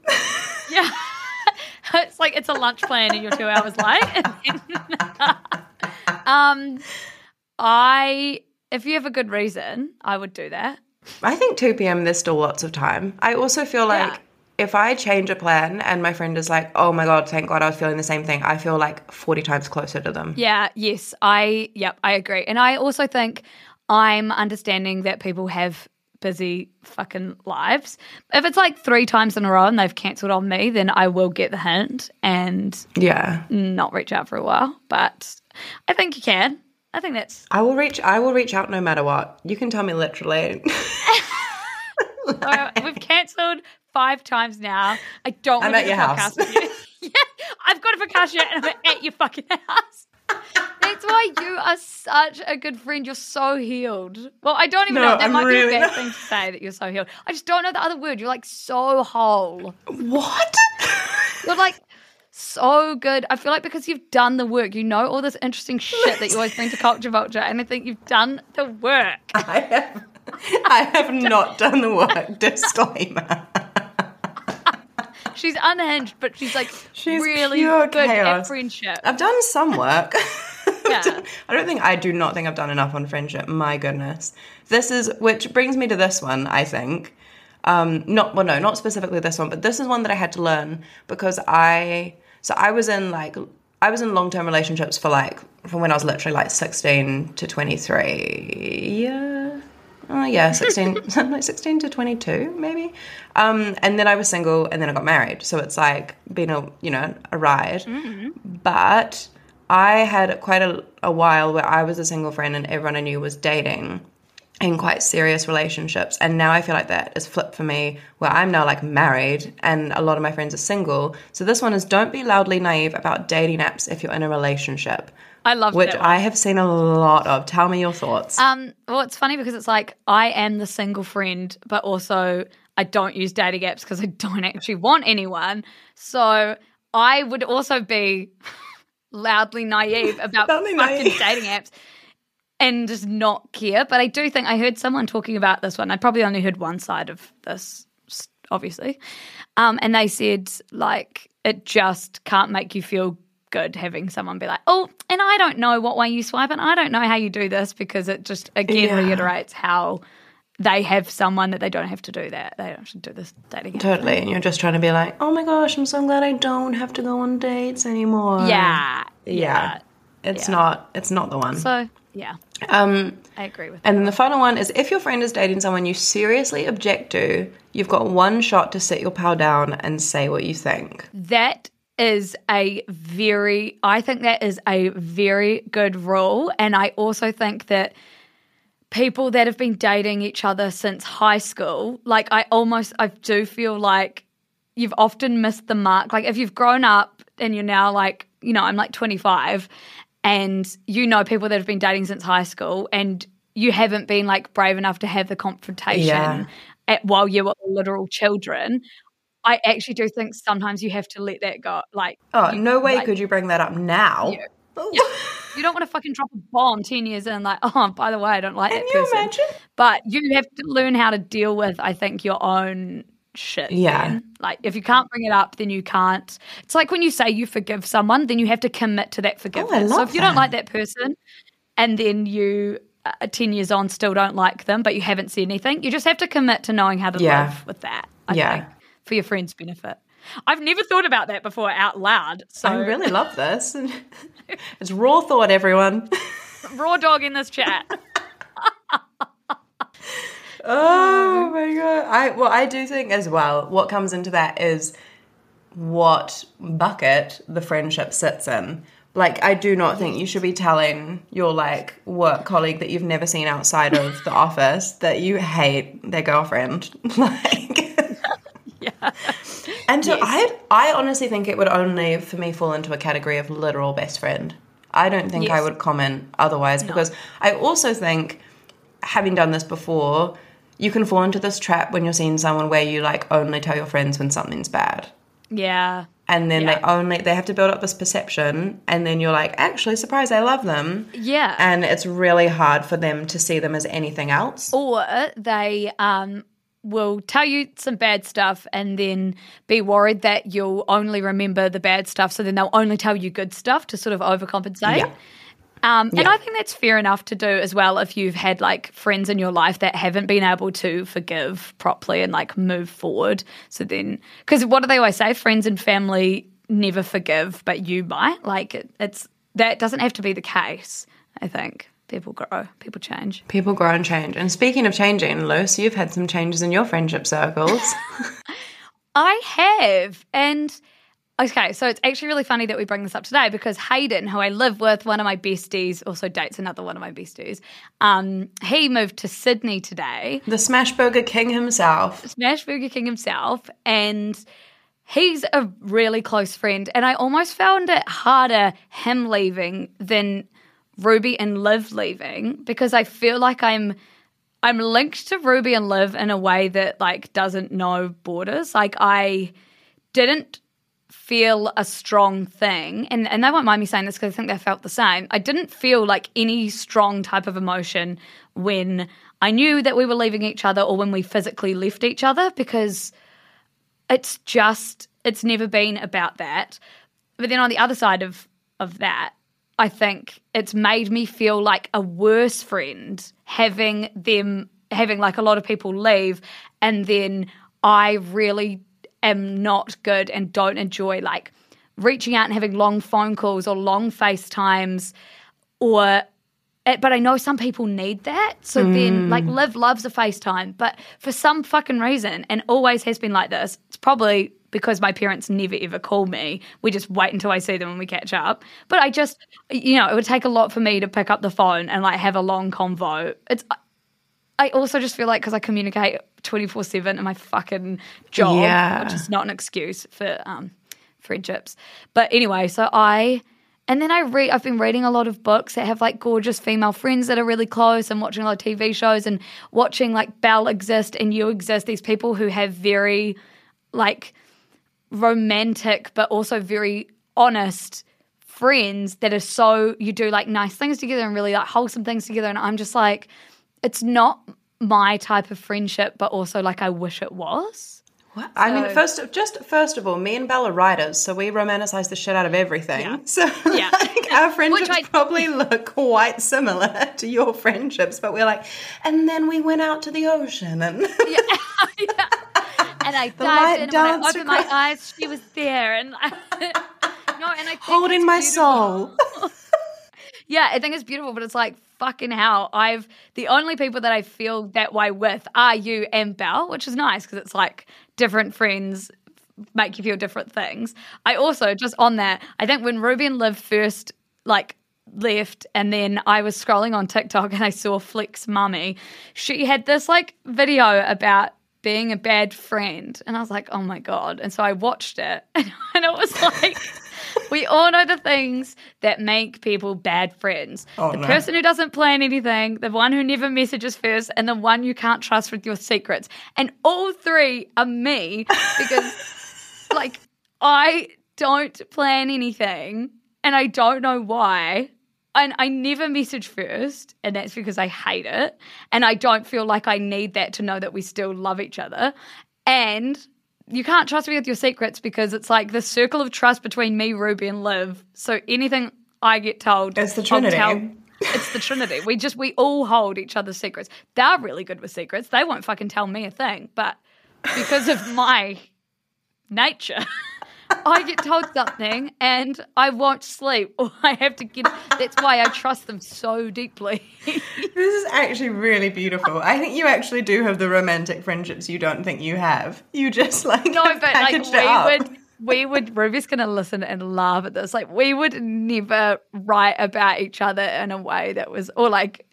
Yeah. It's like it's a lunch plan and you're two hours late. um, I, if you have a good reason, I would do that. I think two p.m. there's still lots of time. I also feel like yeah. if I change a plan and my friend is like, oh my God, thank God I was feeling the same thing, I feel like forty times closer to them. Yeah, yes, I, yep, I agree. And I also think I'm understanding that people have busy fucking lives. If it's like three times in a row and they've cancelled on me, then I will get the hint and yeah, not reach out for a while. But I think you can. I think that's. I will reach. I will reach out no matter what. You can tell me literally. Like, right, we've cancelled five times now. I don't want to do a podcast with you. Yeah, I've got a percussion and I'm at your fucking house. That's why you are such a good friend. You're so healed. Well, I don't even no, know. That I'm might really be a bad not. thing to say that you're so healed. I just don't know the other word. You're like so whole. What? You're like so good. I feel like because you've done the work, you know all this interesting shit that you always bring to Culture Vulture, and I think you've done the work. I have. I have not done the work. Disclaimer. She's unhinged, but she's like she's really good chaos. At friendship. I've done some work. Yeah. done, I don't think I do not think I've done enough on friendship. My goodness, this is which brings me to this one. I think, um, not well, no, not specifically this one, but this is one that I had to learn because I so I was in like I was in long term relationships for like from when I was literally like sixteen to twenty three. Yeah. Oh, yeah, sixteen, like sixteen to twenty-two, maybe. Um, and then I was single and then I got married. So it's like been a, you know, a ride. Mm-hmm. But I had quite a, a while where I was a single friend and everyone I knew was dating in quite serious relationships. And now I feel like that is flipped for me where I'm now like married and a lot of my friends are single. So this one is don't be loudly naive about dating apps if you're in a relationship. I love that. Which I have seen a lot of. Tell me your thoughts. Um, well, it's funny because it's like I am the single friend, but also I don't use dating apps because I don't actually want anyone. So I would also be loudly naive about fucking naive. dating apps and just not care. But I do think I heard someone talking about this one. I probably only heard one side of this, obviously. Um, and they said, like, it just can't make you feel good having someone be like, oh, and I don't know what way you swipe and I don't know how you do this, because it just again yeah. reiterates how they have someone that they don't have to do that. They don't have to do this dating. Totally. And you're just trying to be like, oh my gosh, I'm so glad I don't have to go on dates anymore. Yeah. Yeah. yeah. It's yeah. not it's not the one. So yeah. Um I agree with that. And then the final one is if your friend is dating someone you seriously object to, you've got one shot to sit your pal down and say what you think. That is a very, I think that is a very good rule. And I also think that people that have been dating each other since high school, like I almost, I do feel like you've often missed the mark. Like if you've grown up and you're now like, you know, I'm like twenty-five and you know people that have been dating since high school and you haven't been like brave enough to have the confrontation yeah. at, while you were literal children. I actually do think sometimes you have to let that go. Like, oh, you, no way like, could you bring that up now. You, yeah. you don't want to fucking drop a bomb ten years in like, oh, by the way, I don't like Can that person. Can you imagine? But you have to learn how to deal with, I think, your own shit. Yeah. Man. Like, if you can't bring it up, then you can't. It's like when you say you forgive someone, then you have to commit to that forgiveness. Oh, I love so if you that. don't like that person and then you uh, ten years on still don't like them but you haven't said anything, you just have to commit to knowing how to yeah. live with that, I yeah. think. For your friend's benefit. I've never thought about that before out loud. So I really love this. It's raw thought, everyone. Raw dog in this chat. Oh my God. I well, I do think as well what comes into that is what bucket the friendship sits in. Like, I do not think you should be telling your, like, work colleague that you've never seen outside of the office that you hate their girlfriend. Like... Yeah. And so yes. I I honestly think it would only, for me, fall into a category of literal best friend. I don't think yes. I would comment otherwise no. because I also think, having done this before, you can fall into this trap when you're seeing someone where you, like, only tell your friends when something's bad. Yeah. And then yeah. they only, they have to build up this perception and then you're like, actually, surprise, I love them. Yeah. And it's really hard for them to see them as anything else. Or they... um. will tell you some bad stuff and then be worried that you'll only remember the bad stuff, so then they'll only tell you good stuff to sort of overcompensate. Yeah. Um, yeah. And I think that's fair enough to do as well if you've had, like, friends in your life that haven't been able to forgive properly and, like, move forward. So then – because what do they always say? Friends and family never forgive, but you might. Like, it, it's that doesn't have to be the case, I think. people grow, people change. People grow and change. And speaking of changing, Luce, you've had some changes in your friendship circles. I have. And, okay, so it's actually really funny that we bring this up today because Hayden, who I live with, one of my besties, also dates another one of my besties, um, he moved to Sydney today. The Smashburger King himself. Smashburger King himself. And he's a really close friend. And I almost found it harder him leaving than Ruby and Liv leaving because I feel like I'm I'm linked to Ruby and Liv in a way that, like, doesn't know borders. Like, I didn't feel a strong thing, and, and they won't mind me saying this because I think they felt the same. I didn't feel, like, any strong type of emotion when I knew that we were leaving each other or when we physically left each other because it's just – it's never been about that. But then on the other side of, of that, I think it's made me feel like a worse friend having them – having, like, a lot of people leave and then I really am not good and don't enjoy, like, reaching out and having long phone calls or long FaceTimes or – but I know some people need that. So mm. then, like, Liv loves a FaceTime. But for some fucking reason, and always has been like this, it's probably – because my parents never, ever call me. We just wait until I see them and we catch up. But I just, you know, it would take a lot for me to pick up the phone and, like, have a long convo. It's, I also just feel like because I communicate twenty-four seven in my fucking job, yeah. which is not an excuse for um, friendships. But anyway, so I, and then I read, I've been reading a lot of books that have, like, gorgeous female friends that are really close and watching a lot of T V shows and watching, like, Belle exist and You Exist, these people who have very, like, romantic but also very honest friends that are so you do, like, nice things together and really, like, wholesome things together, and I'm just like, it's not my type of friendship but also, like, I wish it was. What? So, I mean, first just first of all, me and Belle are writers, so we romanticize the shit out of everything. Yeah. So yeah. Like, our friendships I, probably look quite similar to your friendships, but we're like, and then we went out to the ocean and yeah. yeah. And I dived in and when I opened across. my eyes, she was there. And I, no, and I think holding my soul. Yeah, I think it's beautiful, but it's like, fucking hell. I've the only people that I feel that way with are you and Belle, which is nice because it's like different friends make you feel different things. I also, just on that, I think when Ruby and Liv first, like, left and then I was scrolling on TikTok and I saw Flex Mummy. She had this, like, video about being a bad friend. And I was like, oh my God. And so I watched it and, and it was like, we all know the things that make people bad friends. Oh, the no. person who doesn't plan anything, the one who never messages first, and the one you can't trust with your secrets. And all three are me because like I don't plan anything and I don't know why. And I never message first, and that's because I hate it. And I don't feel like I need that to know that we still love each other. And you can't trust me with your secrets because it's like the circle of trust between me, Ruby, and Liv. So anything I get told, it's the Trinity. Tell, it's the Trinity. We just we all hold each other's secrets. They're really good with secrets. They won't fucking tell me a thing. But because of my nature. I get told something and I won't sleep or I have to get – that's why I trust them so deeply. This is actually really beautiful. I think you actually do have the romantic friendships you don't think you have. You just like no, but packaged like, we it up. Would, we would – Ruby's going to listen and laugh at this. Like we would never write about each other in a way that was – or like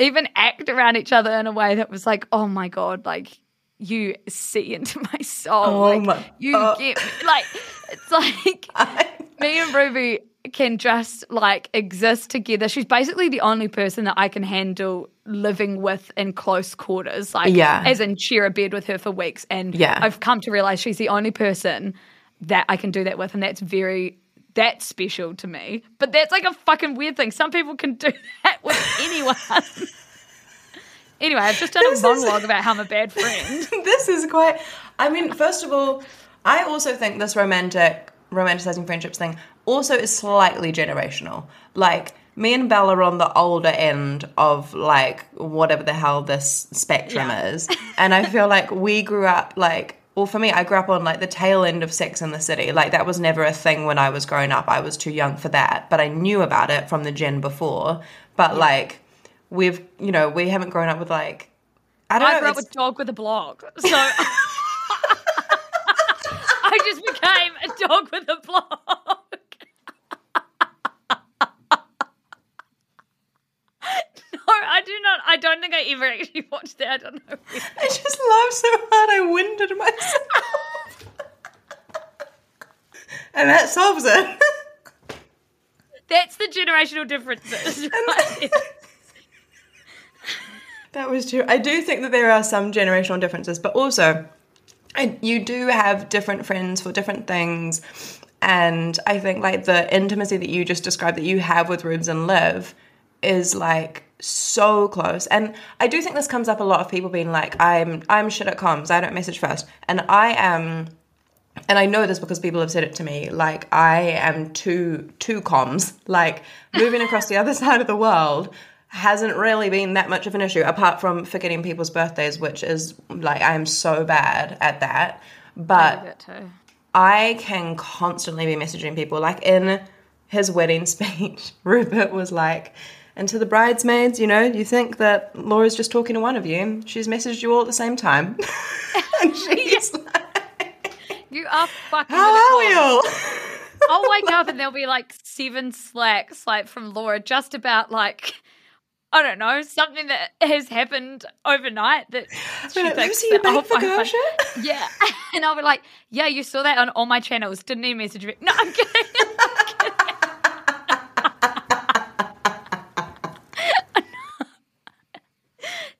even act around each other in a way that was like, oh, my God, like – you see into my soul. Oh like, my, you oh. get me. Like, it's like I, me and Ruby can just like exist together. She's basically the only person that I can handle living with in close quarters, like yeah. as in share a bed with her for weeks. And yeah. I've come to realize she's the only person that I can do that with. And that's very, that's special to me. But that's like a fucking weird thing. Some people can do that with anyone. Anyway, I've just done this a monologue is, about how I'm a bad friend. This is quite... I mean, first of all, I also think this romantic, romanticizing friendships thing also is slightly generational. Like, me and Belle are on the older end of, like, whatever the hell this spectrum yeah. is. And I feel like we grew up, like... Well, for me, I grew up on, like, the tail end of Sex and the City. Like, that was never a thing when I was growing up. I was too young for that. But I knew about it from the gen before. But, yeah. like... we've, you know, we haven't grown up with like, I don't I know. I grew up with dog with a block. So I just became a dog with a block. No, I do not. I don't think I ever actually watched that. I don't know. I just laughed so hard I winded myself. And that solves it. That's the generational differences. Right? That was true. I do think that there are some generational differences, but also I, you do have different friends for different things. And I think like the intimacy that you just described that you have with Rubes and Liv is like so close. And I do think this comes up a lot of people being like, I'm I'm shit at comms. I don't message first. And I am... And I know this because people have said it to me, like I am too, too comms, like moving across the other side of the world hasn't really been that much of an issue apart from forgetting people's birthdays, which is like, I am so bad at that, but I, that too. I can constantly be messaging people. Like in his wedding speech, Rupert was like, and to the bridesmaids, you know, you think that Laura's just talking to one of you. She's messaged you all at the same time. And she's yeah. like, you are fucking how are you? I'll wake up and there'll be like seven slacks like from Laura just about like, I don't know, something that has happened overnight that she but thinks that I'll find. Yeah. And I'll be like, yeah, you saw that on all my channels. Didn't need message me. No, I'm kidding. I'm kidding.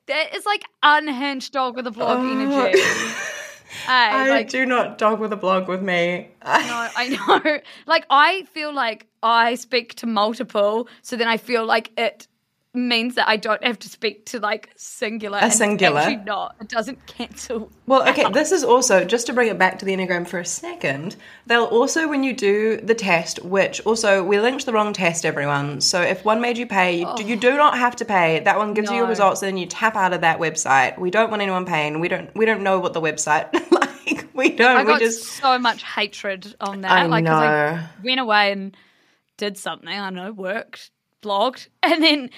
That is like unhinged dog with a blob oh. energy. I, I like, do not dog with a blog with me. No, I know. Like, I feel like I speak to multiple, so then I feel like it means that I don't have to speak to, like, singular. A singular. Actually not. It doesn't cancel. Well, okay, out. This is also, just to bring it back to the Enneagram for a second, they'll also, when you do the test, which also, we linked the wrong test, everyone. So if one made you pay, oh. you do not have to pay. That one gives no. you your results, and then you tap out of that website. We don't want anyone paying. We don't, we don't know what the website We don't. I got we just... so much hatred on that. I like, know. I went away and did something. I don't know, worked, blogged, and then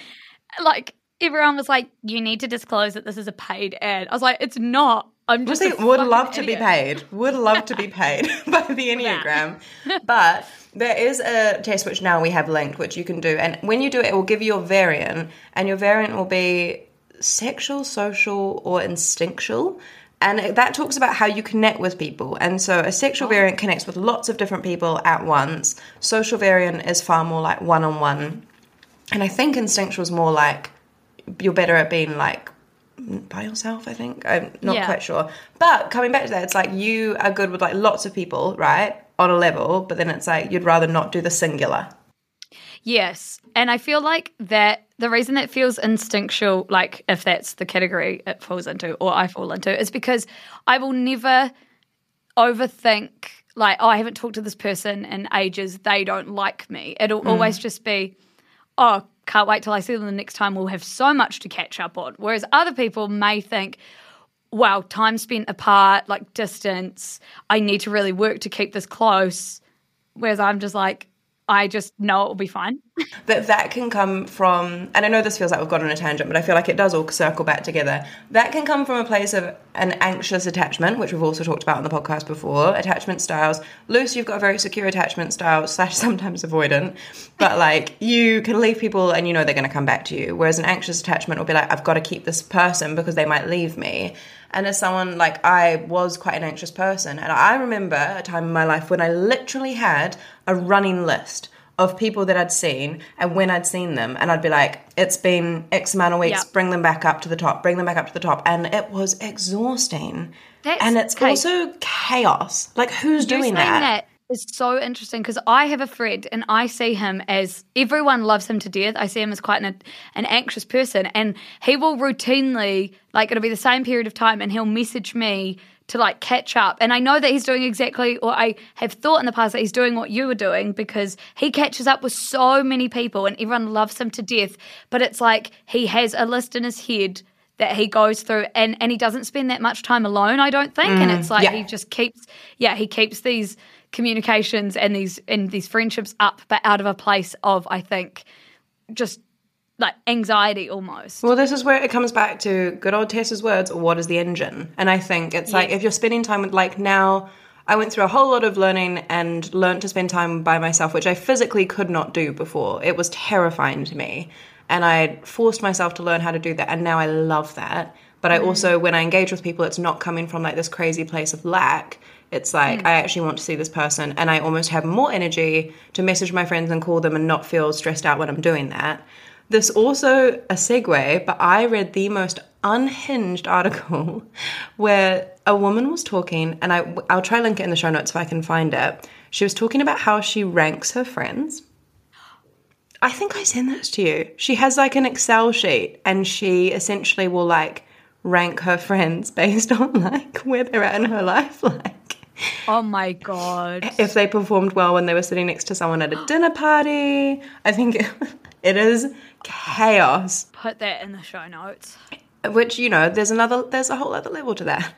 like everyone was like, "You need to disclose that this is a paid ad." I was like, "It's not. I'm just a would love to idiot. be paid. Would love to be paid by the Enneagram, but." There is a test which now we have linked, which you can do, and when you do it, it will give you your variant, and your variant will be sexual, social, or instinctual. And that talks about how you connect with people. And so a sexual oh. variant connects with lots of different people at once. Social variant is far more like one-on-one. And I think instinctual is more like you're better at being like by yourself, I think. I'm not yeah. quite sure. But coming back to that, it's like you are good with like lots of people, right, on a level. But then it's like you'd rather not do the singular. Yes, and I feel like that the reason that feels instinctual, like if that's the category it falls into or I fall into, is because I will never overthink like, oh, I haven't talked to this person in ages, they don't like me. It'll mm. always just be, oh, can't wait till I see them the next time, we'll have so much to catch up on. Whereas other people may think, wow, time spent apart, like distance, I need to really work to keep this close. Whereas I'm just like, I just know it will be fine. That that can come from, and I know this feels like we've gone on a tangent, but I feel like it does all circle back together. That can come from a place of an anxious attachment, which we've also talked about on the podcast before, attachment styles. Luce, you've got a very secure attachment style slash sometimes avoidant, but like you can leave people and you know they're going to come back to you. Whereas an anxious attachment will be like, I've got to keep this person because they might leave me. And as someone, like, I was quite an anxious person. And I remember a time in my life when I literally had a running list of people that I'd seen and when I'd seen them. And I'd be like, it's been X amount of weeks, yep. bring them back up to the top, bring them back up to the top. And it was exhausting. That's and it's okay. also chaos. Like, who's You're doing that? That is so interesting because I have a friend and I see him as everyone loves him to death. I see him as quite an, an anxious person, and he will routinely, like it'll be the same period of time and he'll message me to like catch up. And I know that he's doing exactly, or I have thought in the past that he's doing what you were doing because he catches up with so many people and everyone loves him to death. But it's like he has a list in his head that he goes through, and, and he doesn't spend that much time alone, I don't think. Mm, and it's like yeah. he just keeps, yeah, he keeps these communications and these and these friendships up, but out of a place of, I think, just like anxiety almost. Well, this is where it comes back to good old Tessa's words, what is the engine? And I think it's yes. like if you're spending time with, like now, I went through a whole lot of learning and learned to spend time by myself, which I physically could not do before. It was terrifying to me. And I forced myself to learn how to do that. And now I love that. But I also, when I engage with people, it's not coming from like this crazy place of lack. It's like, mm. I actually want to see this person, and I almost have more energy to message my friends and call them and not feel stressed out when I'm doing that. This also a segue, but I read the most unhinged article where a woman was talking, and I, I'll try link it in the show notes if I can find it. She was talking about how she ranks her friends. I think I sent this to you. She has like an Excel sheet, and she essentially will like rank her friends based on like where they're at in her life, like. Oh my god. If they performed well when they were sitting next to someone at a dinner party. I think it, it is chaos. Put that in the show notes. Which, you know, there's another there's a whole other level to that.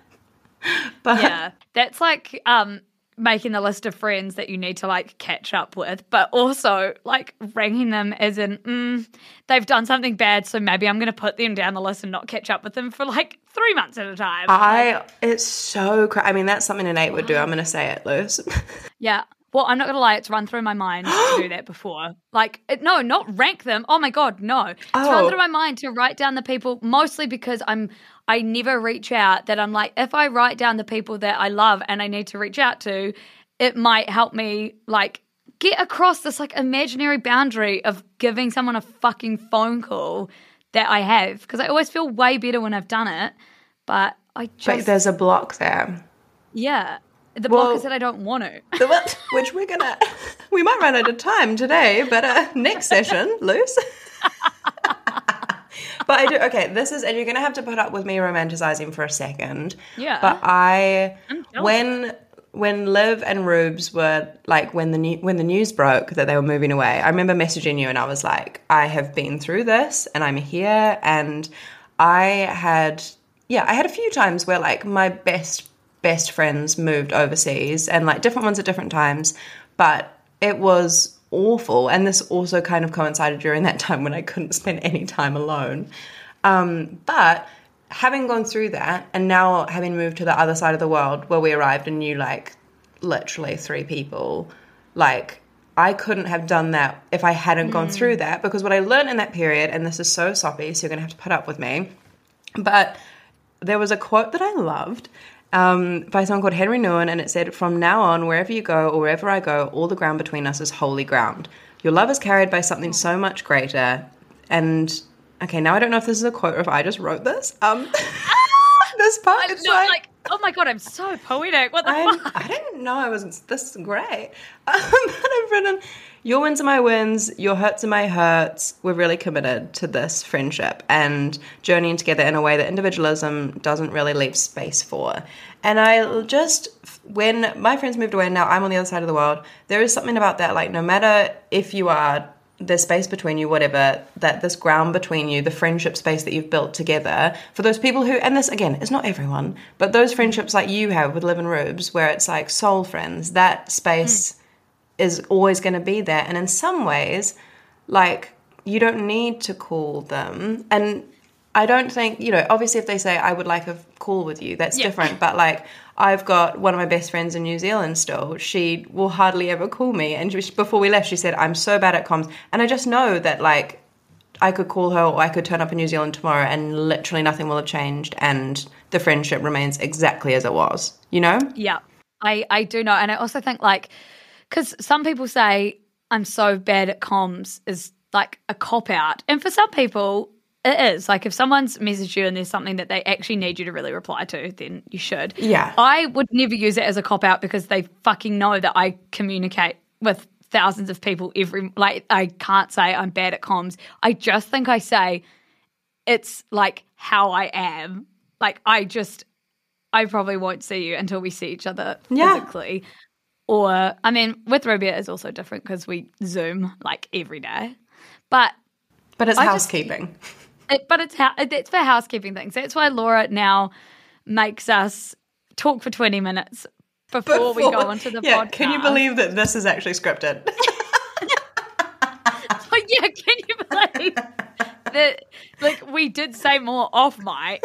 But yeah. That's like um making the list of friends that you need to like catch up with, but also like ranking them as in mm, they've done something bad, so maybe I'm going to put them down the list and not catch up with them for like three months at a time. I like, it's so cra- I mean that's something Nate would do. I'm going to say it, Luce. Yeah. Well, I'm not going to lie, it's run through my mind to do that before. Like, it, no, not rank them. Oh, my God, no. It's oh. run through my mind to write down the people, mostly because I'm I never reach out, that I'm like, if I write down the people that I love and I need to reach out to, it might help me, like, get across this, like, imaginary boundary of giving someone a fucking phone call that I have, because I always feel way better when I've done it, but I just... Like, there's a block there. Yeah. The block well, is that I don't want to. The what? Which we're going to, we might run out of time today, but uh, next session, Luce. But I do, okay, this is, and you're going to have to put up with me romanticizing for a second. Yeah. But I, when, when Liv and Rubes were, like, when the new, when the news broke that they were moving away, I remember messaging you and I was like, I have been through this and I'm here. And I had, yeah, I had a few times where, like, my best best friends moved overseas and like different ones at different times, but it was awful. And this also kind of coincided during that time when I couldn't spend any time alone. Um, but having gone through that and now having moved to the other side of the world where we arrived and knew like literally three people, like I couldn't have done that if I hadn't mm. gone through that, because what I learned in that period, and this is so soppy, so you're going to have to put up with me, but there was a quote that I loved Um, by someone called Henry Nguyen, and it said, "From now on, wherever you go or wherever I go, all the ground between us is holy ground. Your love is carried by something so much greater." And okay, now I don't know if this is a quote or if I just wrote this. Um, this part is like, like, oh my god, I'm so poetic. What the I'm, fuck? I didn't know I was this great. Um, but I've written, "Your wins are my wins. Your hurts are my hurts. We're really committed to this friendship and journeying together in a way that individualism doesn't really leave space for." And I just, when my friends moved away and now I'm on the other side of the world, there is something about that, like no matter if you are, there's space between you, whatever, that this ground between you, the friendship space that you've built together, for those people who, and this, again, it's not everyone, but those friendships like you have with Liv and Rubes, where it's like soul friends, that space... Mm. is always going to be there. And in some ways, like, you don't need to call them. And I don't think, you know, obviously if they say, I would like a call with you, that's yeah. different. But, like, I've got one of my best friends in New Zealand still. She will hardly ever call me. And she, before we left, she said, I'm so bad at comms. And I just know that, like, I could call her or I could turn up in New Zealand tomorrow and literally nothing will have changed and the friendship remains exactly as it was, you know? Yeah, I, I do know. And I also think, like, because some people say I'm so bad at comms is like a cop-out. And for some people, it is. Like if someone's messaged you and there's something that they actually need you to really reply to, then you should. Yeah. I would never use it as a cop-out because they fucking know that I communicate with thousands of people every – like I can't say I'm bad at comms. I just think I say it's like how I am. Like I just – I probably won't see you until we see each other yeah. physically. Or, I mean, with Rubia it's also different because we Zoom, like, every day. But but it's I housekeeping. Just, it, but it's ha- it's for housekeeping things. That's why Laura now makes us talk for twenty minutes before, before we go onto the yeah, podcast. Can you believe that this is actually scripted? Oh, yeah, can you believe that, like, we did say more off mic.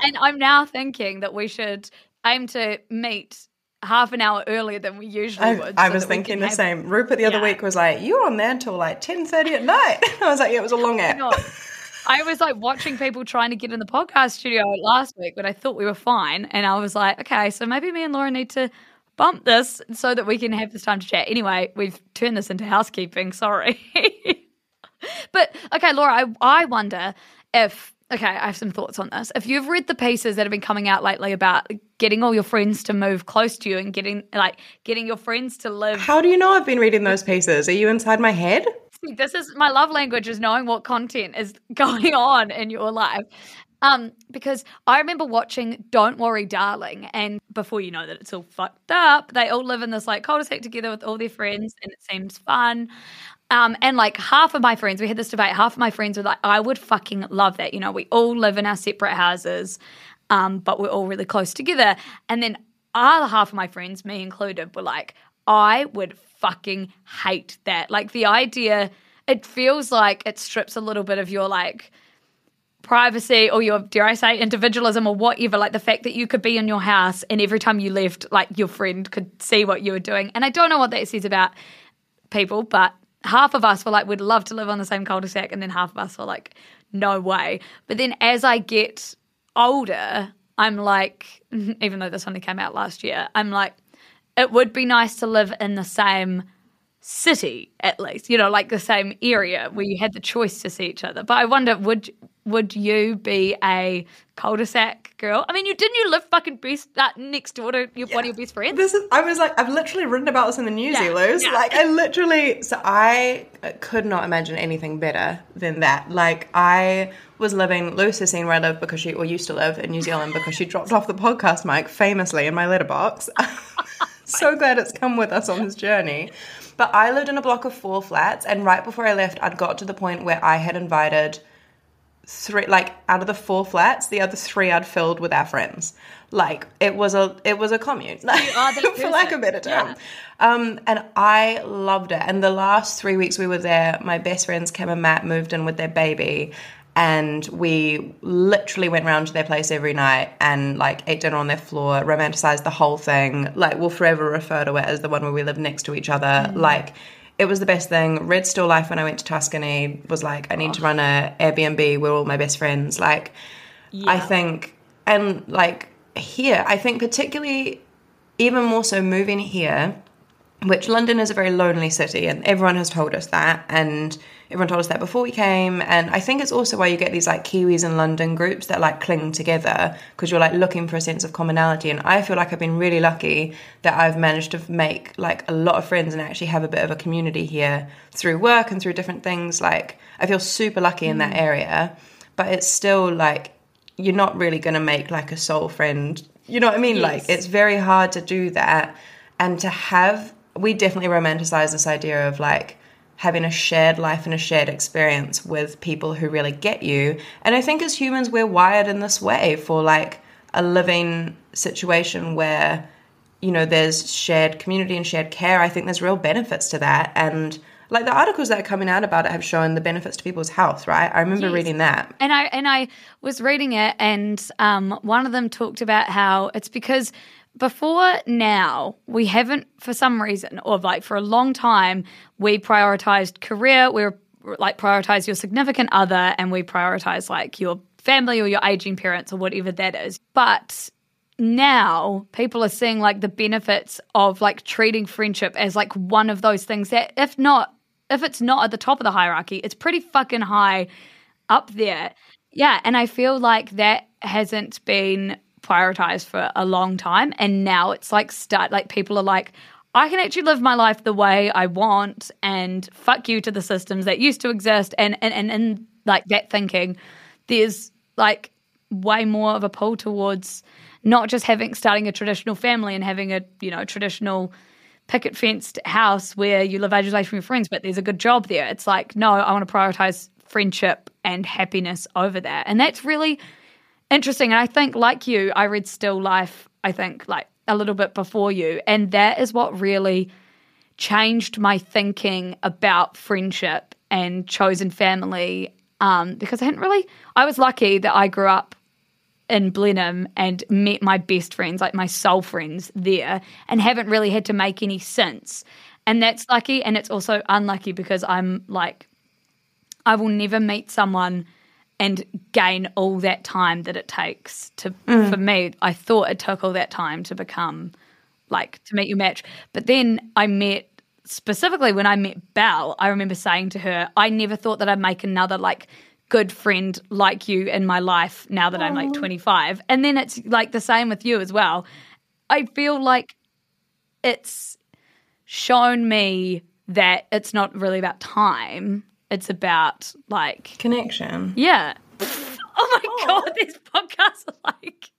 And I'm now thinking that we should aim to meet half an hour earlier than we usually would. I, I so was thinking the same. It. Rupert the other yeah. week was like, you were on there until like ten thirty at night. I was like, yeah, it was a long app. I was like watching people trying to get in the podcast studio last week when I thought we were fine. And I was like, okay, so maybe me and Laura need to bump this so that we can have this time to chat. Anyway, we've turned this into housekeeping. Sorry. But, okay, Laura, I, I wonder if... Okay, I have some thoughts on this. If you've read the pieces that have been coming out lately about getting all your friends to move close to you and getting like getting your friends to live. How do you know I've been reading those pieces? Are you inside my head? See, this is my love language, is knowing what content is going on in your life. Um, because I remember watching Don't Worry Darling, and before you know that it's all fucked up, they all live in this like cul-de-sac together with all their friends and it seems fun. Um, and like half of my friends, we had this debate, half of my friends were like, I would fucking love that. You know, we all live in our separate houses, um, but we're all really close together. And then other half of my friends, me included, were like, I would fucking hate that. Like the idea, it feels like it strips a little bit of your like privacy or your, dare I say, individualism or whatever. Like the fact that you could be in your house and every time you left, like your friend could see what you were doing. And I don't know what that says about people, but half of us were like, we'd love to live on the same cul-de-sac, and then half of us were like, no way. But then as I get older, I'm like, even though this only came out last year, I'm like, it would be nice to live in the same city at least, you know, like the same area where you had the choice to see each other. But I wonder, would would you be a cul-de-sac girl? I mean, you didn't you live fucking best uh, next door to your, yeah. one of your best friends? This is, I was like, I've literally written about this in the news, yeah. Luce. Yeah. Like I literally, so I could not imagine anything better than that. Like I was living, Luce has seen where I live because she, or used to live in New Zealand because she dropped off the podcast mic famously in my letterbox. So glad it's come with us on this journey. But I lived in a block of four flats, and right before I left, I'd got to the point where I had invited three, like out of the four flats, the other three I'd filled with our friends. Like it was a, it was a commune, like, for lack of a better term. Yeah. Um, and I loved it. And the last three weeks we were there, my best friends Kim and Matt moved in with their baby, and we literally went round to their place every night and, like, ate dinner on their floor, romanticized the whole thing. Like, we'll forever refer to it as the one where we live next to each other. Mm. Like, it was the best thing. Read Still Life when I went to Tuscany. Was like, I need oh. to run a Airbnb. We're all my best friends. Like, yeah. I think, and, like, here, I think particularly even more so moving here, which London is a very lonely city, and everyone has told us that, and everyone told us that before we came. And I think it's also why you get these like Kiwis in London groups that like cling together, because you're like looking for a sense of commonality. And I feel like I've been really lucky that I've managed to make like a lot of friends and actually have a bit of a community here through work and through different things. Like I feel super lucky in that area, but it's still like you're not really going to make like a soul friend. You know what I mean? Yes. Like it's very hard to do that, and to have... We definitely romanticize this idea of like having a shared life and a shared experience with people who really get you. And I think as humans, we're wired in this way for like a living situation where, you know, there's shared community and shared care. I think there's real benefits to that. And like the articles that are coming out about it have shown the benefits to people's health, right? I remember yes. reading that. And I, and I was reading it, and um, one of them talked about how it's because before now, we haven't, for some reason, or like for a long time, we prioritized career, we were like prioritize your significant other, and we prioritize like your family or your aging parents or whatever that is. But now people are seeing like the benefits of like treating friendship as like one of those things that if not, if it's not at the top of the hierarchy, it's pretty fucking high up there. Yeah. And I feel like that hasn't been prioritized for a long time, and now it's like start like people are like, I can actually live my life the way I want, and fuck you to the systems that used to exist, and and and, and like that thinking, there's like way more of a pull towards not just having starting a traditional family and having a, you know, traditional picket fenced house where you live ages away from your friends, but there's a good job there. It's like, no, I want to prioritize friendship and happiness over that, and that's really interesting. And I think, like you, I read Still Life, I think, like a little bit before you. And that is what really changed my thinking about friendship and chosen family, um, because I hadn't really – I was lucky that I grew up in Blenheim and met my best friends, like my soul friends there, and haven't really had to make any since. And that's lucky, and it's also unlucky because I'm like – I will never meet someone and gain all that time that it takes to mm. – for me, I thought it took all that time to become – like to meet your match. But then I met, specifically when I met Belle, I remember saying to her, I never thought that I'd make another like good friend like you in my life now that Aww. I'm like twenty-five. And then it's like the same with you as well. I feel like it's shown me that it's not really about time. It's about like... connection. Yeah. Oh my Aww. God, these podcasts are like...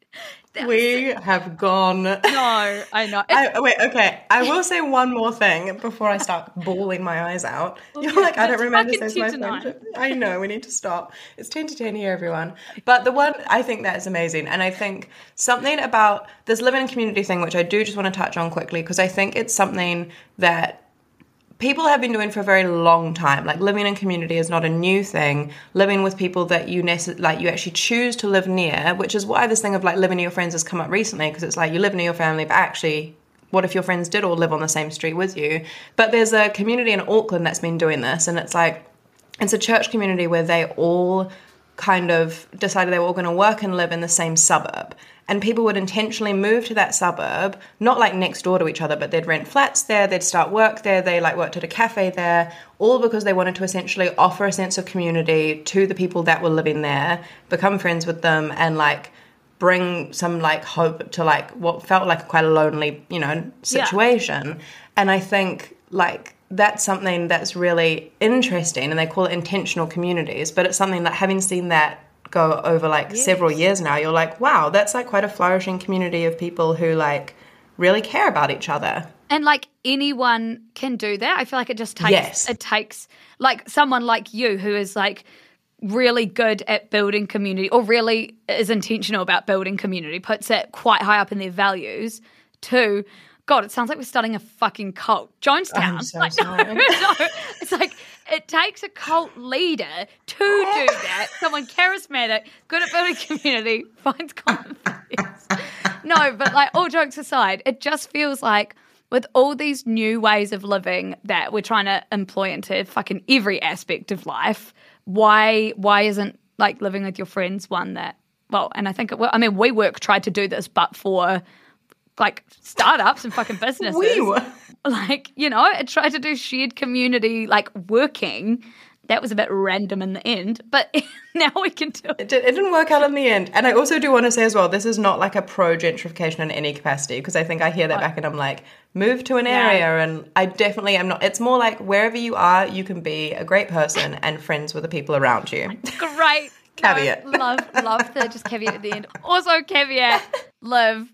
We have gone. No, I know. I, wait, okay. I will say one more thing before I start bawling my eyes out. Well, You're yeah, like, I don't remember this. My friendship. I know, we need to stop. It's ten to ten here, everyone. But the one, I think that is amazing. And I think something about this living in community thing, which I do just want to touch on quickly, because I think it's something that people have been doing for a very long time. Like, living in community is not a new thing. Living with people that you nece- like you actually choose to live near, which is why this thing of like living near your friends has come up recently, because it's like you live near your family, but actually what if your friends did all live on the same street with you? But there's a community in Auckland that's been doing this, and it's like it's a church community where they all kind of decided they were all going to work and live in the same suburb. And people would intentionally move to that suburb, not like next door to each other, but they'd rent flats there, they'd start work there, they like worked at a cafe there, all because they wanted to essentially offer a sense of community to the people that were living there, become friends with them, and like bring some like hope to like what felt like quite a lonely, you know, situation. Yeah. And I think like that's something that's really interesting, and they call it intentional communities, but it's something that, having seen that go over like yes. several years now, you're like, wow, that's like quite a flourishing community of people who like really care about each other. And like anyone can do that. I feel like it just takes yes. it takes like someone like you who is like really good at building community, or really is intentional about building community, puts it quite high up in their values to God, it sounds like we're starting a fucking cult. Jonestown. So like, no, no. It's like it takes a cult leader to do that. Someone charismatic, good at building community, finds common things. No, but like all jokes aside, it just feels like with all these new ways of living that we're trying to employ into fucking every aspect of life, why why isn't like living with your friends one that, well, and I think it will. I mean, WeWork tried to do this, but for like startups and fucking businesses. We were. Like, you know, it tried to do shared community, like working. That was a bit random in the end, but now we can do it. It didn't work out in the end. And I also do want to say as well, this is not like a pro-gentrification in any capacity, because I think I hear that oh. back and I'm like, move to an area. Yeah. And I definitely am not. It's more like wherever you are, you can be a great person and friends with the people around you. Great. Caveat. No, love, love the just caveat at the end. Also caveat, live.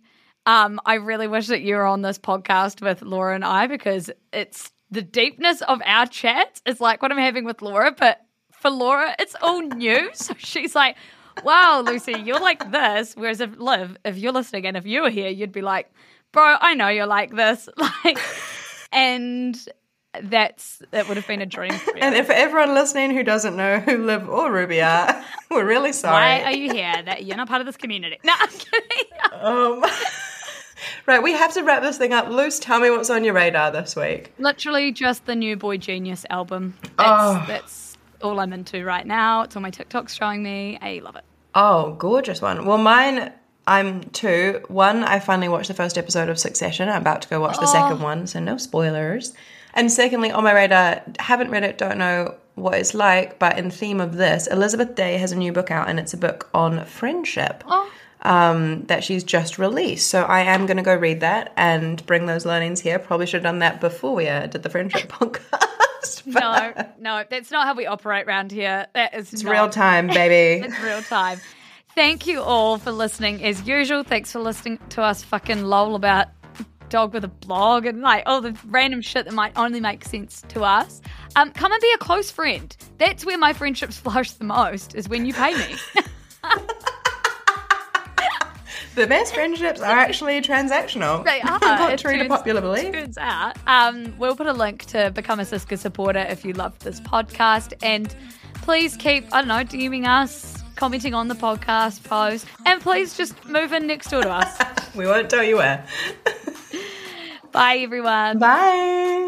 Um, I really wish that you were on this podcast with Laura and I, because it's the deepness of our chat is like what I'm having with Laura, but for Laura, it's all new. So she's like, wow, Lucy, you're like this. Whereas if Liv, if you're listening and if you were here, you'd be like, bro, I know you're like this. Like, and that's that would have been a dream for you. And if everyone listening who doesn't know who Liv or Ruby are, we're really sorry. Why are you here? That you're not part of this community. No, I'm kidding. Um Right, we have to wrap this thing up. Luce, tell me what's on your radar this week. Literally just the new Boy Genius album. That's, oh. that's all I'm into right now. It's on my TikToks showing me. I love it. Oh, gorgeous one. Well, mine, I'm two. One, I finally watched the first episode of Succession. I'm about to go watch oh. the second one, so no spoilers. And secondly, on my radar, haven't read it, don't know what it's like, but in theme of this, Elizabeth Day has a new book out, and it's a book on friendship. Oh. Um, that she's just released. So I am going to go read that and bring those learnings here. Probably should have done that before we uh, did the friendship podcast. But... No, no, that's not how we operate around here. That is it's not... real time, baby. It's real time. Thank you all for listening as usual. Thanks for listening to us fucking lol about dog with a blog and like all the random shit that might only make sense to us. Um, come and be a close friend. That's where my friendships flourish the most, is when you pay me. The best friendships are actually transactional. They are. Contrary to popular belief. Turns out. Um, we'll put a link to become a Siska supporter if you love this podcast. And please keep, I don't know, DMing us, commenting on the podcast post. And please just move in next door to us. We won't tell you where. Bye, everyone. Bye.